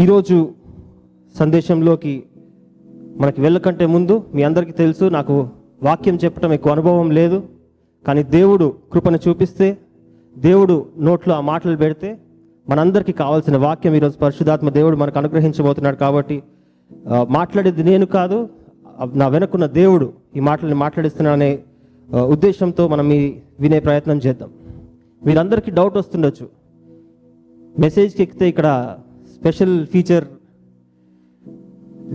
ఈరోజు సందేశంలోకి మనకి వెళ్ళకంటే ముందు మీ అందరికీ తెలుసు నాకు వాక్యం చెప్పడం ఎక్కువ అనుభవం లేదు, కానీ దేవుడు కృపను చూపిస్తే, దేవుడు నోట్లో ఆ మాటలు పెడితే మనందరికీ కావాల్సిన వాక్యం ఈరోజు పరిశుద్ధాత్మ దేవుడు మనకు అనుగ్రహించబోతున్నాడు. కాబట్టి మాట్లాడేది నేను కాదు, నా వెనకున్న దేవుడు ఈ మాటలను మాట్లాడిస్తున్నానే ఉద్దేశంతో మనం ఈ వినే ప్రయత్నం చేద్దాం. మీరందరికీ డౌట్ వస్తుండొచ్చు, మెసేజ్కి ఎక్కితే ఇక్కడ స్పెషల్ ఫీచర్.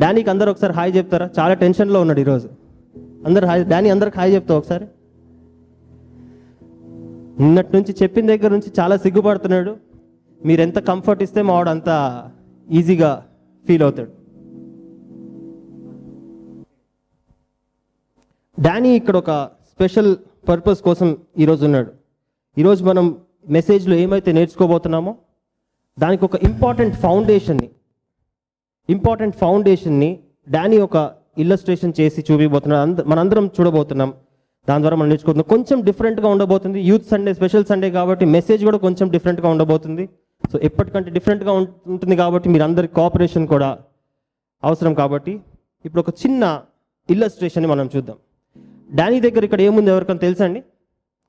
డానీకి అందరూ ఒకసారి హాయ్ చెప్తారా? చాలా టెన్షన్లో ఉన్నాడు ఈరోజు. అందరు హాయ్, డానీ అందరికి హాయ్ చెప్తావు ఒకసారి. నిన్నటి నుంచి చెప్పిన దగ్గర నుంచి చాలా సిగ్గుపడుతున్నాడు. మీరు ఎంత కంఫర్ట్ ఇస్తే మా వాడు అంత ఈజీగా ఫీల్ అవుతాడు. డానీ ఇక్కడ ఒక స్పెషల్ పర్పస్ కోసం ఈరోజు ఉన్నాడు. ఈరోజు మనం మెసేజ్లో ఏమైతే నేర్చుకోబోతున్నామో దానికి ఒక ఇంపార్టెంట్ ఫౌండేషన్ని డానీ ఒక ఇల్లస్ట్రేషన్ చేసి చూపిబోతున్నాడు. మనందరం చూడబోతున్నాం, దాని ద్వారా మనం నేర్చుకుంటున్నాం. కొంచెం డిఫరెంట్గా ఉండబోతుంది. యూత్ సండే, స్పెషల్ సండే కాబట్టి మెసేజ్ కూడా కొంచెం డిఫరెంట్గా ఉండబోతుంది. సో ఎప్పటికంటే డిఫరెంట్గా ఉంటుంది కాబట్టి మీరు అందరి కోఆపరేషన్ కూడా అవసరం. కాబట్టి ఇప్పుడు ఒక చిన్న ఇల్లస్ట్రేషన్ని మనం చూద్దాం. డానీ దగ్గర ఇక్కడ ఏముంది ఎవరికైనా తెలుసా అండి?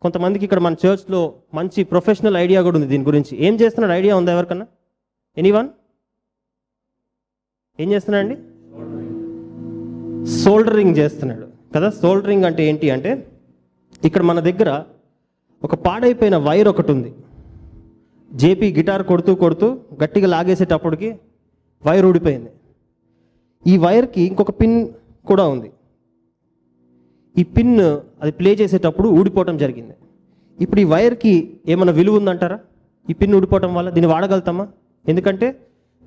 కొంతమందికి ఇక్కడ మన చర్చ్లో మంచి ప్రొఫెషనల్ ఐడియా కూడా ఉంది. దీని గురించి ఏం చేస్తున్నాడు ఐడియా ఉందా ఎవరికన్నా? ఎనీవన్ ఏం చేస్తున్నాడు అండి? సోల్డరింగ్ చేస్తున్నాడు కదా. సోల్డరింగ్ అంటే ఏంటి అంటే, ఇక్కడ మన దగ్గర ఒక పాడైపోయిన వైర్ ఒకటి ఉంది. జేపీ గిటార్ కొడుతూ కొడుతూ గట్టిగా లాగేసేటప్పటికి వైర్ ఊడిపోయింది. ఈ వైర్కి ఇంకొక పిన్ కూడా ఉంది. ఈ పిన్ అది ప్లే చేసేటప్పుడు ఊడిపోవటం జరిగింది. ఇప్పుడు ఈ వైర్కి ఏమైనా విలువ ఉందంటారా? ఈ పిన్ ఊడిపోవటం వల్ల దీన్ని వాడగలుగుతామా? ఎందుకంటే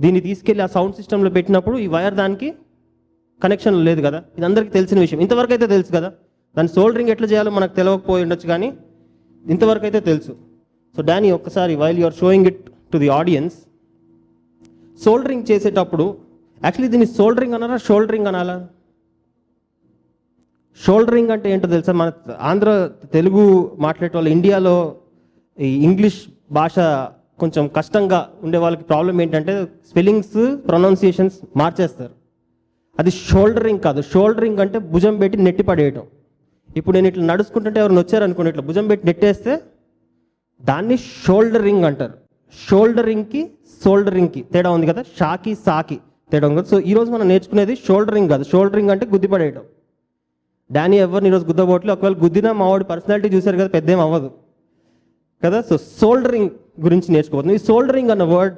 దీన్ని తీసుకెళ్ళి ఆ సౌండ్ సిస్టంలో పెట్టినప్పుడు ఈ వైర్ దానికి కనెక్షన్ లేదు కదా. ఇది అందరికీ తెలిసిన విషయం, ఇంతవరకు అయితే తెలుసు కదా. దాని సోల్డరింగ్ ఎట్లా చేయాలో మనకు తెలియకపోయి ఉండొచ్చు, కానీ ఇంతవరకు అయితే తెలుసు. సో డానీ, ఒక్కసారి while you are showing it to the audience, soldering చేసేటప్పుడు యాక్చువల్లీ దీన్ని సోల్డరింగ్ అనాలా షోల్డరింగ్ అనాలా? షోల్డరింగ్ అంటే ఏంటో తెలుసా? మన ఆంధ్ర తెలుగు మాట్లాడే వాళ్ళు, ఇండియాలో ఈ ఇంగ్లీష్ భాష కొంచెం కష్టంగా ఉండే వాళ్ళకి ప్రాబ్లం ఏంటంటే స్పెల్లింగ్స్, ప్రొనౌన్సియేషన్స్ మార్చేస్తారు. అది షోల్డరింగ్ కాదు. షోల్డరింగ్ అంటే భుజం పెట్టి నెట్టి పడేయటం. ఇప్పుడు నేను ఇట్లా నడుచుకుంటుంటే ఎవరైనా వచ్చారనుకోండి, ఇట్లా భుజం పెట్టి నెట్టేస్తే దాన్ని షోల్డరింగ్ అంటారు. షోల్డరింగ్కి సోల్డరింగ్కి తేడా ఉంది కదా, షాకి సాకి తేడా ఉంది కదా. సో ఈరోజు మనం నేర్చుకునేది షోల్డరింగ్ కాదు. షోల్డరింగ్ అంటే గుద్ది పడేయటం. డానీ ఎవరిని ఈరోజు గుద్దబోట్లే, ఒకవేళ గుద్దినా మా వాడి పర్సనాలిటీ చూశారు కదా, పెద్ద ఏం అవ్వదు కదా. సో సోల్డరింగ్ గురించి నేర్చుకోవద్దు. ఈ సోల్డరింగ్ అన్న వర్డ్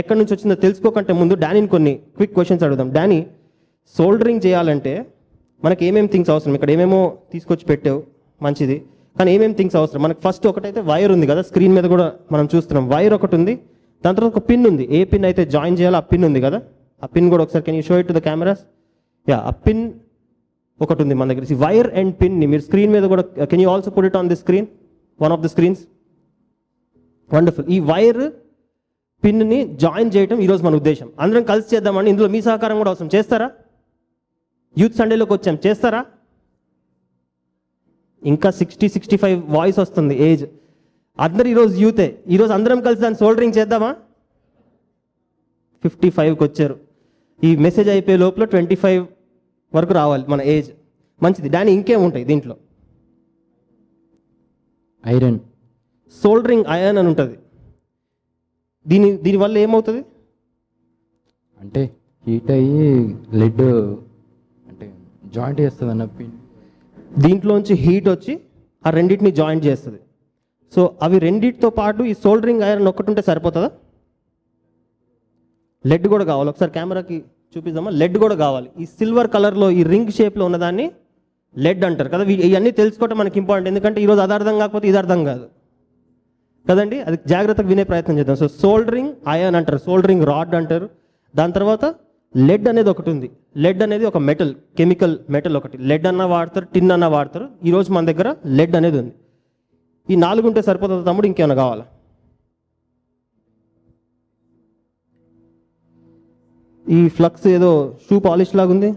ఎక్కడి నుంచి వచ్చిందో తెలుసుకోకంటే ముందు డానీని కొన్ని క్విక్ క్వశ్చన్స్ అడుగుదాం. డానీ, సోల్డరింగ్ చేయాలంటే మనకి ఏమేమి థింగ్స్ అవసరం? ఇక్కడ ఏమేమో తీసుకొచ్చి పెట్టావు, మంచిది, కానీ ఏమేమి థింగ్స్ అవసరం మనకు? ఫస్ట్ ఒకటైతే వైర్ ఉంది కదా, స్క్రీన్ మీద కూడా మనం చూస్తున్నాం, వైర్ ఒకటి ఉంది. దాని తర్వాత ఒక పిన్ ఉంది. ఏ పిన్ అయితే జాయిన్ చేయాలో ఆ పిన్ ఉంది కదా, ఆ పిన్ కూడా ఒకసారి can you show it to the cameras? Yeah, ఆ పిన్ ఒకటి ఉంది మన దగ్గర. వైర్ అండ్ పిన్ని మీరు స్క్రీన్ మీద కూడా can you also put it on the screen, one of the screens? Wonderful. ఈ వైర్ పిన్ని జాయిన్ చేయడం ఈరోజు మన ఉద్దేశం. అందరం కలిసి చేద్దామండి. ఇందులో మీ సహకారం కూడా అవసరం. చేస్తారా? యూత్ సండేలోకి వచ్చాం, చేస్తారా? ఇంకా 65 వాయిస్ వస్తుంది ఏజ్. అందరు ఈరోజు యూతే. ఈరోజు అందరం కలిసి దాన్ని సోల్డరింగ్ చేద్దామా? 55కి వచ్చారు. ఈ మెసేజ్ అయిపోయే లోపల 25 వరకు రావాలి మన ఏజ్. మంచిది. డానీ, ఇంకేముంటాయి దీంట్లో? ఐరన్, సోల్డరింగ్ ఐరన్ అని ఉంటుంది. దీనివల్ల ఏమవుతుంది అంటే హీట్ అయ్యి లెడ్ అంటే జాయింట్ చేస్తుంది అన్న పిన్. దీంట్లోంచి హీట్ వచ్చి ఆ రెండింటిని జాయింట్ చేస్తుంది. సో అవి రెండింటితో పాటు ఈ సోల్డరింగ్ ఐరన్ ఒక్కటి ఉంటే సరిపోతుందా? లెడ్ కూడా కావాలి. ఒకసారి కెమెరాకి చూపిద్దామా? లెడ్ కూడా కావాలి. ఈ సిల్వర్ కలర్లో ఈ రింగ్ షేప్లో ఉన్నదాన్ని లెడ్ అంటారు కదా. ఇవన్నీ తెలుసుకోవటం మనకి ఇంపార్టెంట్, ఎందుకంటే ఈరోజు అది అర్థం కాకపోతే ఇది అర్థం కాదు కదండి. అది జాగ్రత్తగా వినే ప్రయత్నం చేద్దాం. సో సోల్డరింగ్ అయాన్ అంటారు, సోల్డరింగ్ రాడ్ అంటారు. దాని తర్వాత లెడ్ అనేది ఒకటి ఉంది. లెడ్ అనేది ఒక మెటల్, కెమికల్ మెటల్ ఒకటి. లెడ్ అన్న వాడతారు, టిన్ అన్న వాడతారు. ఈరోజు మన దగ్గర లెడ్ అనేది ఉంది. ఈ నాలుగు ఉంటే సరిపోతుంది తమ్ముడు, ఇంకేమైనా కావాలా? ఈ ఫ్లక్స్ ఏదో షూ పాలిష్ లాగా ఉంది,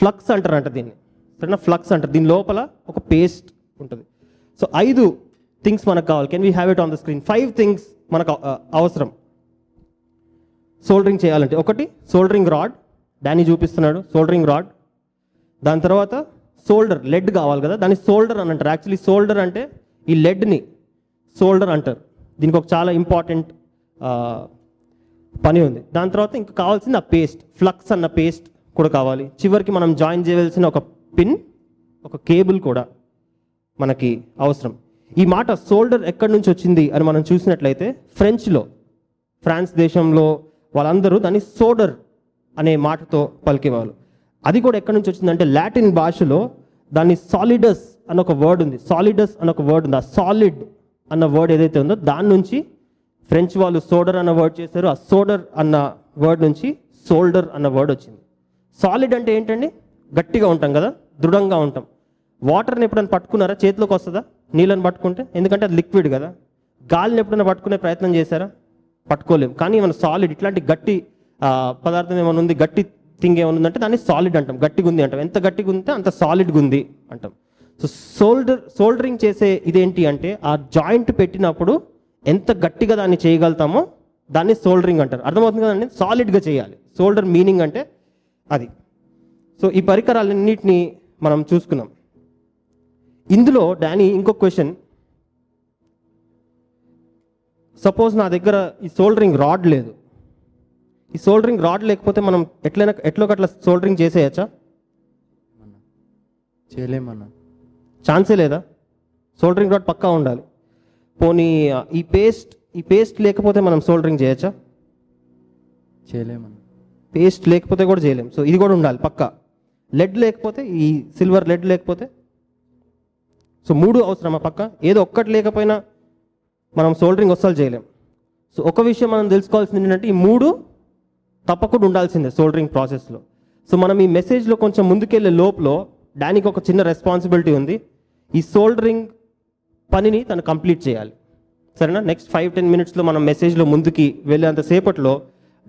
ఫ్లక్స్ అంటారంట దీన్ని. సరేనా, ఫ్లక్స్ అంటారు. దీని లోపల ఒక పేస్ట్ ఉంటుంది. సో 5 థింగ్స్ మనకు కావాలి. Can we have it on the screen? 5 things మనకు అవసరం. సోల్డరింగ్ చేయాలంటే ఒకటి సోల్డరింగ్ రాడ్, డానీ చూపిస్తున్నాడు సోల్డరింగ్ రాడ్. దాని తర్వాత సోల్డర్, లెడ్ కావాలి కదా, దాన్ని సోల్డర్ అని అంటారు. యాక్చువల్లీ సోల్డర్ అంటే ఈ లెడ్ని సోల్డర్ అంటారు. దీనికి ఒక చాలా ఇంపార్టెంట్ పని ఉంది. దాని తర్వాత ఇంకా కావాల్సింది ఆ పేస్ట్, ఫ్లక్స్ అన్న పేస్ట్ కూడా కావాలి. చివరికి మనం జాయిన్ చేయవలసిన ఒక పిన్, ఒక కేబుల్ కూడా మనకి అవసరం. ఈ మాట సోల్డర్ ఎక్కడి నుంచి వచ్చింది అని మనం చూసినట్లయితే ఫ్రెంచ్లో, ఫ్రాన్స్ దేశంలో వాళ్ళందరూ దాన్ని సోల్డర్ అనే మాటతో పలికేవాళ్ళు. అది కూడా ఎక్కడి నుంచి వచ్చిందంటే లాటిన్ భాషలో దాన్ని సాలిడస్ అన్న ఒక వర్డ్ ఉంది, సాలిడస్ అన్న ఒక వర్డ్ ఉంది. ఆ సాలిడ్ అన్న వర్డ్ ఏదైతే ఉందో దాని నుంచి ఫ్రెంచ్ వాళ్ళు సోల్డర్ అన్న వర్డ్ చేశారు. ఆ సోల్డర్ అన్న వర్డ్ నుంచి సోల్డర్ అన్న వర్డ్ వచ్చింది. సాలిడ్ అంటే ఏంటండి? గట్టిగా ఉంటాం కదా, దృఢంగా ఉంటాం. వాటర్ని ఎప్పుడైనా పట్టుకున్నారా? చేతిలోకి వస్తుందా నీళ్ళని పట్టుకుంటే? ఎందుకంటే అది లిక్విడ్ కదా. గాలిని ఎప్పుడైనా పట్టుకునే ప్రయత్నం చేశారా? పట్టుకోలేము. కానీ మన సాలిడ్, ఇట్లాంటి గట్టి పదార్థం ఏమైనా ఉంది, గట్టి థింగ్ ఏమైనా ఉందంటే దాన్ని సాలిడ్ అంటాం, గట్టిగా ఉంది అంటాం. ఎంత గట్టిగా ఉంటే అంత సాలిడ్గా ఉంది అంటాం. సో సోల్డరింగ్ చేసే ఇదేంటి అంటే ఆ జాయింట్ పెట్టినప్పుడు ఎంత గట్టిగా దాన్ని చేయగలుగుతామో దాన్ని సోల్డరింగ్ అంటారు. అర్థమవుతుంది కదండి? సాలిడ్గా చేయాలి. సోల్డర్ మీనింగ్ అంటే అది. సో ఈ పరికరాలన్నింటినీ మనం చూసుకున్నాం. ఇందులో డానీ ఇంకొక క్వశ్చన్, సపోజ్ నా దగ్గర ఈ సోల్డరింగ్ రాడ్ లేదు. ఈ సోల్డరింగ్ రాడ్ లేకపోతే మనం ఎట్లైనా ఎట్లోకట్లా సోల్డరింగ్ చేసేయచ్చా? చేయలేమన్నా, ఛాన్సే లేదా? సోల్డరింగ్ రాడ్ పక్కా ఉండాలి. పోనీ ఈ పేస్ట్ లేకపోతే మనం సోల్డరింగ్ చేయచ్చా? చేయలేమన్నా, పేస్ట్ లేకపోతే కూడా చేయలేము. సో ఇది కూడా ఉండాలి పక్కా. లెడ్ లేకపోతే, ఈ సిల్వర్ లెడ్ లేకపోతే, సో మూడు అవసరమా పక్క? ఏదో ఒక్కటి లేకపోయినా మనం సోల్డరింగ్ అస్సలు చేయలేం. సో ఒక విషయం మనం తెలుసుకోవాల్సింది ఏంటంటే ఈ మూడు తప్పకుండా ఉండాల్సిందే సోల్డరింగ్ ప్రాసెస్లో. సో మనం ఈ మెసేజ్లో కొంచెం ముందుకెళ్ళే లోపల డానికి ఒక చిన్న రెస్పాన్సిబిలిటీ ఉంది. ఈ సోల్డరింగ్ పనిని తను కంప్లీట్ చేయాలి. సరేనా? నెక్స్ట్ 5-10 మినిట్స్లో మనం మెసేజ్లో ముందుకి వెళ్ళేంత సేపట్లో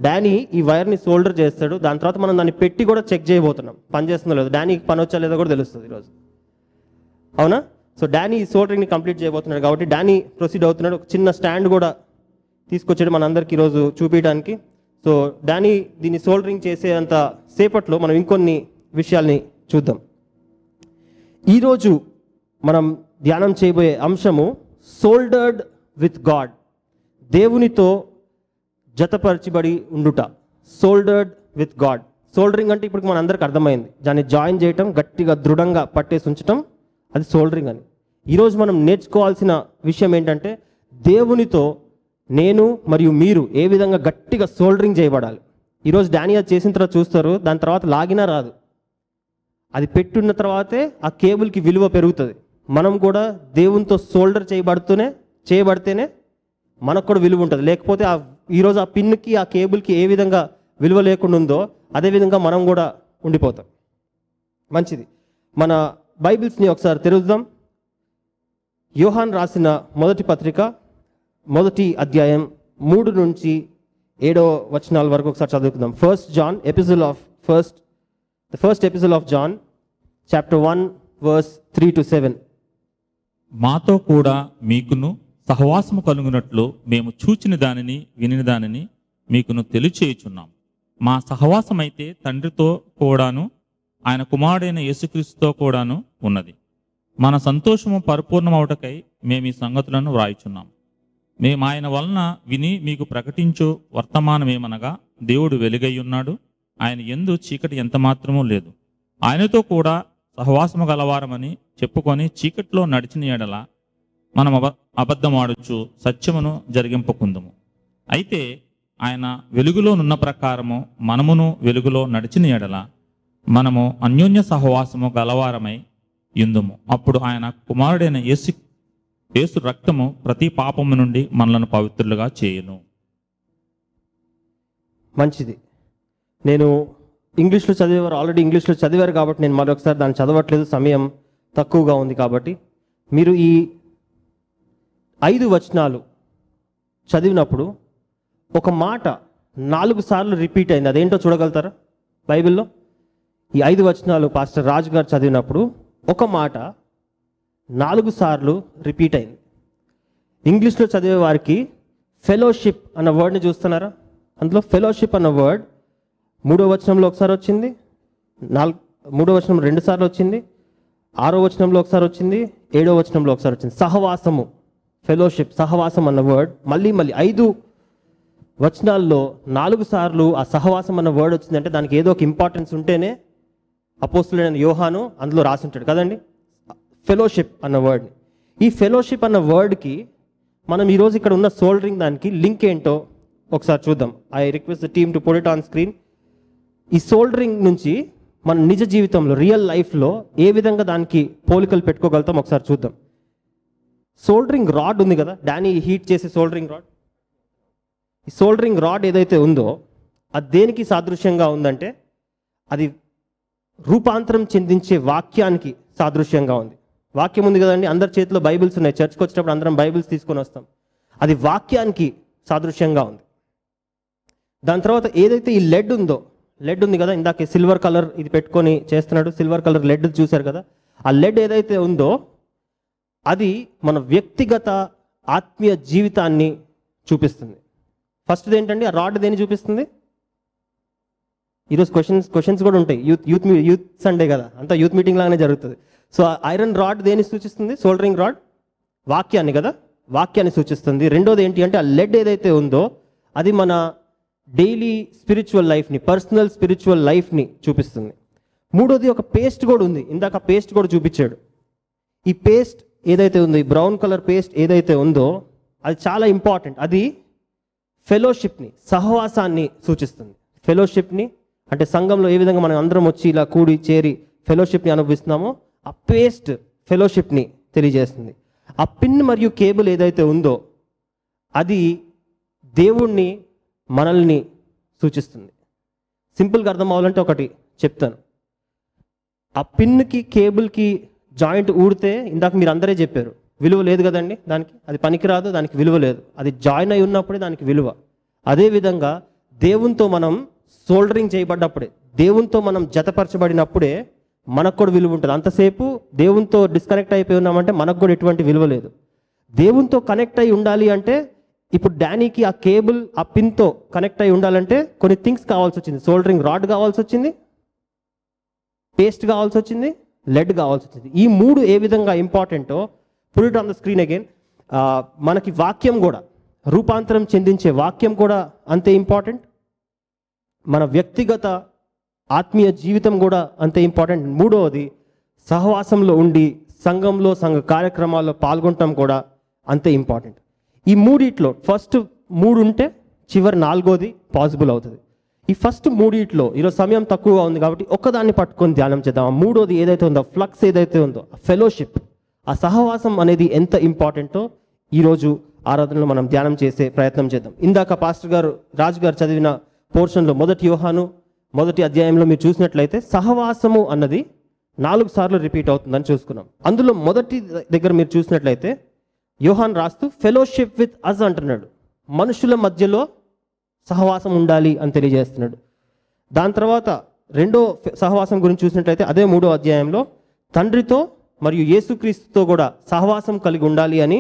డానీ ఈ వైర్ని సోల్డర్ చేస్తాడు. దాని తర్వాత మనం దాన్ని పెట్టి కూడా చెక్ చేయబోతున్నాం పనిచేస్తుందో లేదో, డానీకి పని వచ్చా లేదో కూడా తెలుస్తుంది ఈరోజు. అవునా? సో డానీ ఈ సోల్డరింగ్ని కంప్లీట్ చేయబోతున్నాడు కాబట్టి డానీ ప్రొసీడ్ అవుతున్నాడు. ఒక చిన్న స్టాండ్ కూడా తీసుకొచ్చాడు మనందరికీ ఈరోజు చూపించడానికి. సో డానీ దీన్ని సోల్డరింగ్ చేసేంత సేపట్లో మనం ఇంకొన్ని విషయాల్ని చూద్దాం. ఈరోజు మనం ధ్యానం చేయబోయే అంశము సోల్డర్డ్ విత్ గాడ్, దేవునితో జతపరచబడి ఉండుట. Soldered with God. సోల్డరింగ్ అంటే ఇప్పుడు మన అందరికి అర్థమైంది, దాన్ని జాయిన్ చేయటం, గట్టిగా దృఢంగా పట్టేసి ఉంచటం, అది సోల్డరింగ్ అని. ఈరోజు మనం నేర్చుకోవాల్సిన విషయం ఏంటంటే దేవునితో నేను మరియు మీరు ఏ విధంగా గట్టిగా సోల్డరింగ్ చేయబడాలి. ఈరోజు డానియా చేసిన తర్వాత చూస్తారు, దాని తర్వాత లాగినా రాదు. అది పెట్టున్న తర్వాతే ఆ కేబుల్కి విలువ పెరుగుతుంది. మనం కూడా దేవునితో సోల్డర్ చేయబడితేనే మనకు కూడా విలువ ఉంటుంది. లేకపోతే ఈరోజు ఆ పిన్కి, ఆ కేబుల్కి ఏ విధంగా విలువ లేకుండా ఉందో అదేవిధంగా మనం కూడా ఉండిపోతాం. మంచిది. మన బైబిల్స్ని ఒకసారి తెరుద్దాం. యోహాన్ రాసిన మొదటి పత్రిక, మొదటి అధ్యాయం 3 నుంచి 7 వచనాల వరకు ఒకసారి చదువుకుందాం. First episode of John chapter 1 verse 3-7. మాతో కూడా మీకును సహవాసము కలుగునట్లు మేము చూచిన దానిని విని దానిని మీకును తెలియచేయుచున్నాం. మా సహవాసమైతే తండ్రితో కూడాను ఆయన కుమారుడైన యేసుక్రీస్తుతో కూడాను ఉన్నది. మన సంతోషము పరిపూర్ణమవుటకై మేము ఈ సంగతులను వ్రాయుచున్నాం. మేము ఆయన వలన విని మీకు ప్రకటించు వర్తమానమేమనగా దేవుడు వెలుగై ఉన్నాడు, ఆయన యందు చీకటి ఎంత మాత్రమూ లేదు. ఆయనతో కూడా సహవాసము గలవారమని చెప్పుకొని చీకటిలో నడిచిన ఎడల మనం అబద్ధమాడుచు సత్యమును జరిగింపకుందుము. అయితే ఆయన వెలుగులో నున్న ప్రకారము మనమును వెలుగులో నడిచిన ఎడల మనము అన్యోన్య సహవాసము గలవారమై ఇందుము. అప్పుడు ఆయన కుమారుడైన యేసు రక్తము ప్రతి పాపము నుండి మనలను పవిత్రులుగా చేయును. మంచిది. నేను ఇంగ్లీష్లో చదివేవారు ఆల్రెడీ ఇంగ్లీష్లో చదివారు కాబట్టి నేను మరొకసారి దాన్ని చదవట్లేదు, సమయం తక్కువగా ఉంది కాబట్టి. మీరు ఈ 5 వచనాలు చదివినప్పుడు ఒక మాట 4 సార్లు రిపీట్ అయింది, అదేంటో చూడగలుగుతారా బైబిల్లో? ఈ 5 వచనాలు పాస్టర్ రాజు గారు చదివినప్పుడు ఒక మాట 4 సార్లు రిపీట్ అయింది. ఇంగ్లీష్లో చదివే వారికి ఫెలోషిప్ అన్న వర్డ్ని చూస్తున్నారా? అందులో ఫెలోషిప్ అన్న వర్డ్ 3వ వచనంలో ఒకసారి వచ్చింది, 3వ వచనం 2 సార్లు వచ్చింది, 6వ వచనంలో ఒకసారి వచ్చింది, 7వ వచనంలో ఒకసారి వచ్చింది. సహవాసము, ఫెలోషిప్, సహవాసం అన్న వర్డ్ మళ్ళీ మళ్ళీ 5 వచనాల్లో 4 సార్లు ఆ సహవాసం అన్న వర్డ్ వచ్చిందంటే దానికి ఏదో ఒక ఇంపార్టెన్స్ ఉంటేనే అపోస్తులైన యోహాను అందులో రాసి ఉంటాడు కదండి ఫెలోషిప్ అన్న వర్డ్ని. ఈ ఫెలోషిప్ అన్న వర్డ్కి మనం ఈరోజు ఇక్కడ ఉన్న సోల్డరింగ్ దానికి లింక్ ఏంటో ఒకసారి చూద్దాం. I request the team to put it on screen. ఈ సోల్డరింగ్ నుంచి మన నిజ జీవితంలో, రియల్ లైఫ్లో ఏ విధంగా దానికి పోలికలు పెట్టుకోగలుగుతాం ఒకసారి చూద్దాం. సోల్డరింగ్ రాడ్ ఉంది కదా, డానీ హీట్ చేసే సోల్డరింగ్ రాడ్, ఈ సోల్డరింగ్ రాడ్ ఏదైతే ఉందో అది దేనికి సాదృశ్యంగా ఉందంటే అది రూపాంతరం చెందించే వాక్యానికి సాదృశ్యంగా ఉంది. వాక్యం ఉంది కదండి, అందరి చేతిలో బైబిల్స్ ఉన్నాయి, చర్చ్కి వచ్చేటప్పుడు అందరం బైబిల్స్ తీసుకొని వస్తాం, అది వాక్యానికి సాదృశ్యంగా ఉంది. దాని తర్వాత ఏదైతే ఈ లెడ్ ఉందో, లెడ్ ఉంది కదా, ఇందాకే సిల్వర్ కలర్ ఇది పెట్టుకొని చేస్తున్నాడు, సిల్వర్ కలర్ లెడ్ చూశారు కదా, ఆ లెడ్ ఏదైతే ఉందో అది మన వ్యక్తిగత ఆత్మీయ జీవితాన్ని చూపిస్తుంది. ఫస్ట్ది ఏంటండి, ఆ రాడ్ దేని చూపిస్తుంది? ఈరోజు క్వశ్చన్స్ కూడా ఉంటాయి, యూత్ సండే కదా, అంతా యూత్ మీటింగ్ లాగానే జరుగుతుంది. సో ఐరన్ రాడ్ దేని సూచిస్తుంది? సోల్డరింగ్ రాడ్ వాక్యాన్ని కదా, వాక్యాన్ని సూచిస్తుంది. రెండోది ఏంటి అంటే ఆ లెడ్ ఏదైతే ఉందో అది మన డైలీ స్పిరిచువల్ లైఫ్ని, పర్సనల్ స్పిరిచువల్ లైఫ్ని చూపిస్తుంది. మూడోది ఒక పేస్ట్ కూడా ఉంది, ఇందాక పేస్ట్ కూడా చూపించాడు. ఈ పేస్ట్ ఏదైతే ఉందో, ఈ బ్రౌన్ కలర్ పేస్ట్ ఏదైతే ఉందో అది చాలా ఇంపార్టెంట్, అది ఫెలోషిప్ని, సహవాసాన్ని సూచిస్తుంది. ఫెలోషిప్ని అంటే సంఘంలో ఏ విధంగా మనం అందరం వచ్చి ఇలా కూడి చేరి ఫెలోషిప్ని అనుభవిస్తున్నామో ఆ పేస్ట్ ఫెలోషిప్ని తెలియజేస్తుంది. ఆ పిన్ మరియు కేబుల్ ఏదైతే ఉందో అది దేవుణ్ణి, మనల్ని సూచిస్తుంది. సింపుల్గా అర్థం అవ్వాలంటే ఒకటి చెప్తాను, ఆ పిన్కి కేబుల్కి జాయింట్ ఊడితే ఇందాక మీరు అందరే చెప్పారు విలువ లేదు కదండి దానికి, అది పనికిరాదు, దానికి విలువ లేదు, అది జాయిన్ అయి ఉన్నప్పుడే దానికి విలువ. అదేవిధంగా దేవునితో మనం సోల్డరింగ్ చేయబడ్డప్పుడే, దేవునితో మనం జతపరచబడినప్పుడే మనకు కూడా విలువ ఉంటుంది. అంతసేపు దేవునితో డిస్కనెక్ట్ అయిపోయి ఉన్నామంటే మనకు కూడా ఎటువంటి విలువ లేదు. దేవునితో కనెక్ట్ అయి ఉండాలి అంటే, ఇప్పుడు డానీకి ఆ కేబుల్ ఆ పిన్తో కనెక్ట్ అయి ఉండాలంటే కొన్ని థింగ్స్ కావాల్సి వచ్చింది. సోల్డరింగ్ రాడ్ కావాల్సి వచ్చింది, పేస్ట్ కావాల్సి వచ్చింది, లెడ్ కావాల్సి వచ్చింది. ఈ 3 ఏ విధంగా ఇంపార్టెంటో put it on the screen again. మనకి వాక్యం కూడా, రూపాంతరం చెందించే వాక్యం కూడా అంతే ఇంపార్టెంట్, మన వ్యక్తిగత ఆత్మీయ జీవితం కూడా అంతే ఇంపార్టెంట్. 3వది సహవాసంలో ఉండి సంఘంలో, సంఘ కార్యక్రమాల్లో పాల్గొనటం కూడా అంతే ఇంపార్టెంట్. ఈ 3 ఫస్ట్ 3 ఉంటే చివరి 4వది పాసిబుల్ అవుతుంది. ఈ ఫస్ట్ 3 ఈరోజు సమయం తక్కువగా ఉంది కాబట్టి ఒక్కదాన్ని పట్టుకొని ధ్యానం చేద్దాం. 3వది ఏదైతే ఉందో, ఫ్లక్స్ ఏదైతే ఉందో, ఫెలోషిప్, ఆ సహవాసం అనేది ఎంత ఇంపార్టెంటో ఈరోజు ఆరాధనలో మనం ధ్యానం చేసే ప్రయత్నం చేద్దాం. ఇందాక పాస్టర్ గారు, రాజు గారు చదివిన పోర్షన్లో మొదటి అధ్యాయంలో మీరు చూసినట్లయితే సహవాసము అన్నది 4 సార్లు రిపీట్ అవుతుందని చూసుకున్నాం. అందులో మొదటి దగ్గర మీరు చూసినట్లయితే యోహాన్ రాస్తూ ఫెలోషిప్ విత్ అజ్ అంటున్నాడు, మనుషుల మధ్యలో సహవాసం ఉండాలి అని తెలియజేస్తున్నాడు. దాని తర్వాత రెండో సహవాసం గురించి చూసినట్లయితే అదే 3వ అధ్యాయంలో తండ్రితో మరియు యేసుక్రీస్తుతో కూడా సహవాసం కలిగి ఉండాలి అని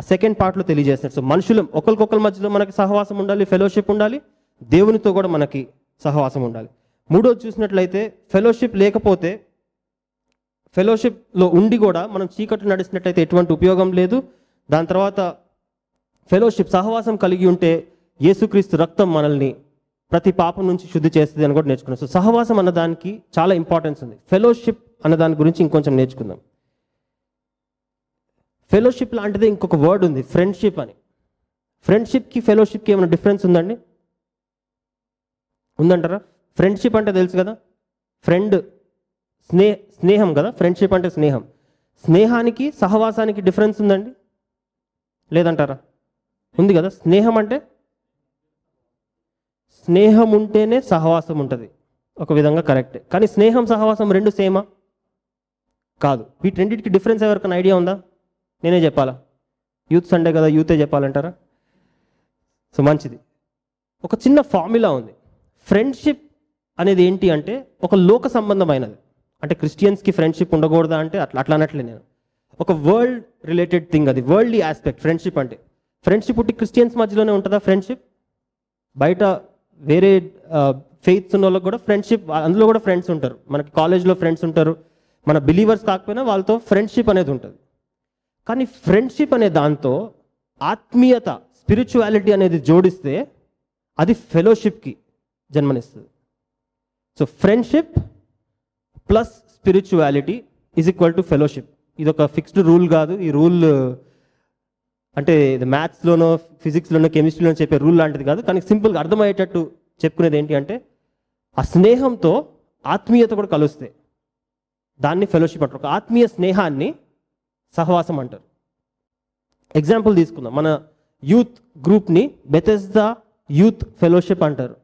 ఆ సెకండ్ పార్ట్లో తెలియజేస్తున్నారు. సో మనుషులం ఒకరికొకరి మధ్యలో మనకి సహవాసం ఉండాలి, ఫెలోషిప్ ఉండాలి, దేవునితో కూడా మనకి సహవాసం ఉండాలి. 3వది చూసినట్లయితే ఫెలోషిప్ లేకపోతే, ఫెలోషిప్లో ఉండి కూడా మనం చీకట్లు నడిచినట్లయితే ఎటువంటి ఉపయోగం లేదు. దాని తర్వాత ఫెలోషిప్, సహవాసం కలిగి ఉంటే యేసుక్రీస్తు రక్తం మనల్ని ప్రతి పాపం నుంచి శుద్ధి చేస్తుంది అని కూడా నేర్చుకున్నాం. సో సహవాసం అన్నదానికి చాలా ఇంపార్టెన్స్ ఉంది. ఫెలోషిప్ అన్నదాని గురించి ఇంకొంచెం నేర్చుకుందాం. ఫెలోషిప్ లాంటిదే ఇంకొక వర్డ్ ఉంది, ఫ్రెండ్షిప్ అని. ఫ్రెండ్షిప్కి ఫెలోషిప్కి ఏమైనా డిఫరెన్స్ ఉందండి? ఉందంటారా? ఫ్రెండ్షిప్ అంటే తెలుసు కదా, ఫ్రెండ్ స్నేహం కదా, ఫ్రెండ్షిప్ అంటే స్నేహం. స్నేహానికి సహవాసానికి డిఫరెన్స్ ఉందండి? లేదంటారా? ఉంది కదా. స్నేహం అంటే, స్నేహం ఉంటేనే సహవాసం ఉంటుంది, ఒక విధంగా కరెక్టే. కానీ స్నేహం సహవాసం 2 సేమా? కాదు. వీటికి డిఫరెన్స్ ఎవరికైనా ఐడియా ఉందా? నేనే చెప్పాలా? యూత్ సండే కదా, యూతే చెప్పాలంటారా? సో మంచిది, ఒక చిన్న ఫార్ములా ఉంది. ఫ్రెండ్షిప్ అనేది ఏంటి అంటే ఒక లోక సంబంధమైనది, అంటే క్రిస్టియన్స్కి ఫ్రెండ్షిప్ ఉండకూడదా అంటే అట్లా అనట్లే నేను, ఒక వరల్డ్ రిలేటెడ్ థింగ్, అది వరల్డ్లీ ఆస్పెక్ట్ ఫ్రెండ్షిప్ అంటే. ఫ్రెండ్షిప్ ఉంటే క్రిస్టియన్స్ మధ్యలోనే ఉంటుందా ఫ్రెండ్షిప్? బయట వేరే ఫెయిత్స్ ఉన్న వాళ్ళకి కూడా ఫ్రెండ్షిప్, అందులో కూడా ఫ్రెండ్స్ ఉంటారు. మనకి కాలేజ్లో ఫ్రెండ్స్ ఉంటారు, మన బిలీవర్స్ కాకపోయినా వాళ్ళతో ఫ్రెండ్షిప్ అనేది ఉంటుంది. కానీ ఫ్రెండ్షిప్ అనే దాంతో ఆత్మీయత, స్పిరిచువాలిటీ అనేది జోడిస్తే అది ఫెలోషిప్కి జన్మనిస్తుంది. So friendship plus spirituality is equal to fellowship. ఇది ఒక ఫిక్స్డ్ రూల్ కాదు. ఈ రూల్ అంటే ఇది మ్యాథ్స్లోనో ఫిజిక్స్లోనో కెమిస్ట్రీలోనో చెప్పే రూల్ లాంటిది కాదు. కానీ సింపుల్గా అర్థమయ్యేటట్టు చెప్పుకునేది ఏంటి అంటే, ఆ స్నేహంతో ఆత్మీయత కూడా కలుస్తే దాన్ని ఫెలోషిప్ అంటారు. ఒక ఆత్మీయ స్నేహాన్ని సహవాసం అంటారు. ఎగ్జాంపుల్ తీసుకుందాం. మన యూత్ గ్రూప్ని బెతెస్దా యూత్ ఫెలోషిప్ అంటారు.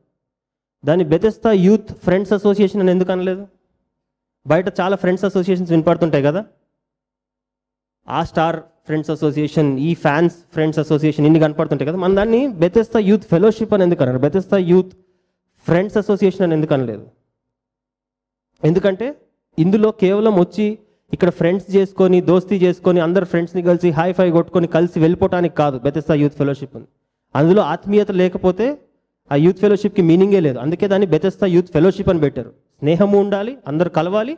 దాన్ని బెతెస్దా యూత్ ఫ్రెండ్స్ అసోసియేషన్ అని ఎందుకు అనలేదు? బయట చాలా ఫ్రెండ్స్ అసోసియేషన్స్ వినపడుతుంటాయి కదా. ఆ స్టార్ ఫ్రెండ్స్ అసోసియేషన్, ఈ ఫ్యాన్స్ ఫ్రెండ్స్ అసోసియేషన్, ఇన్ని కనపడుతుంటాయి కదా. మన దాన్ని బెతెస్దా యూత్ ఫెలోషిప్ అని ఎందుకు అన్నారు? బెతెస్దా యూత్ ఫ్రెండ్స్ అసోసియేషన్ అని ఎందుకు అనలేదు? ఎందుకంటే ఇందులో కేవలం వచ్చి ఇక్కడ ఫ్రెండ్స్ చేసుకొని, దోస్తీ చేసుకొని, అందరు ఫ్రెండ్స్ని కలిసి హై ఫై కొట్టుకొని కలిసి వెళ్ళిపోవటానికి కాదు బెతెస్దా యూత్ ఫెలోషిప్ ఉంది. అందులో ఆత్మీయత లేకపోతే ఆ యూత్ ఫెలోషిప్కి మీనింగే లేదు. అందుకే దాన్ని బెతెస్దా యూత్ ఫెలోషిప్ అని పెట్టారు. స్నేహము ఉండాలి, అందరు కలవాలి,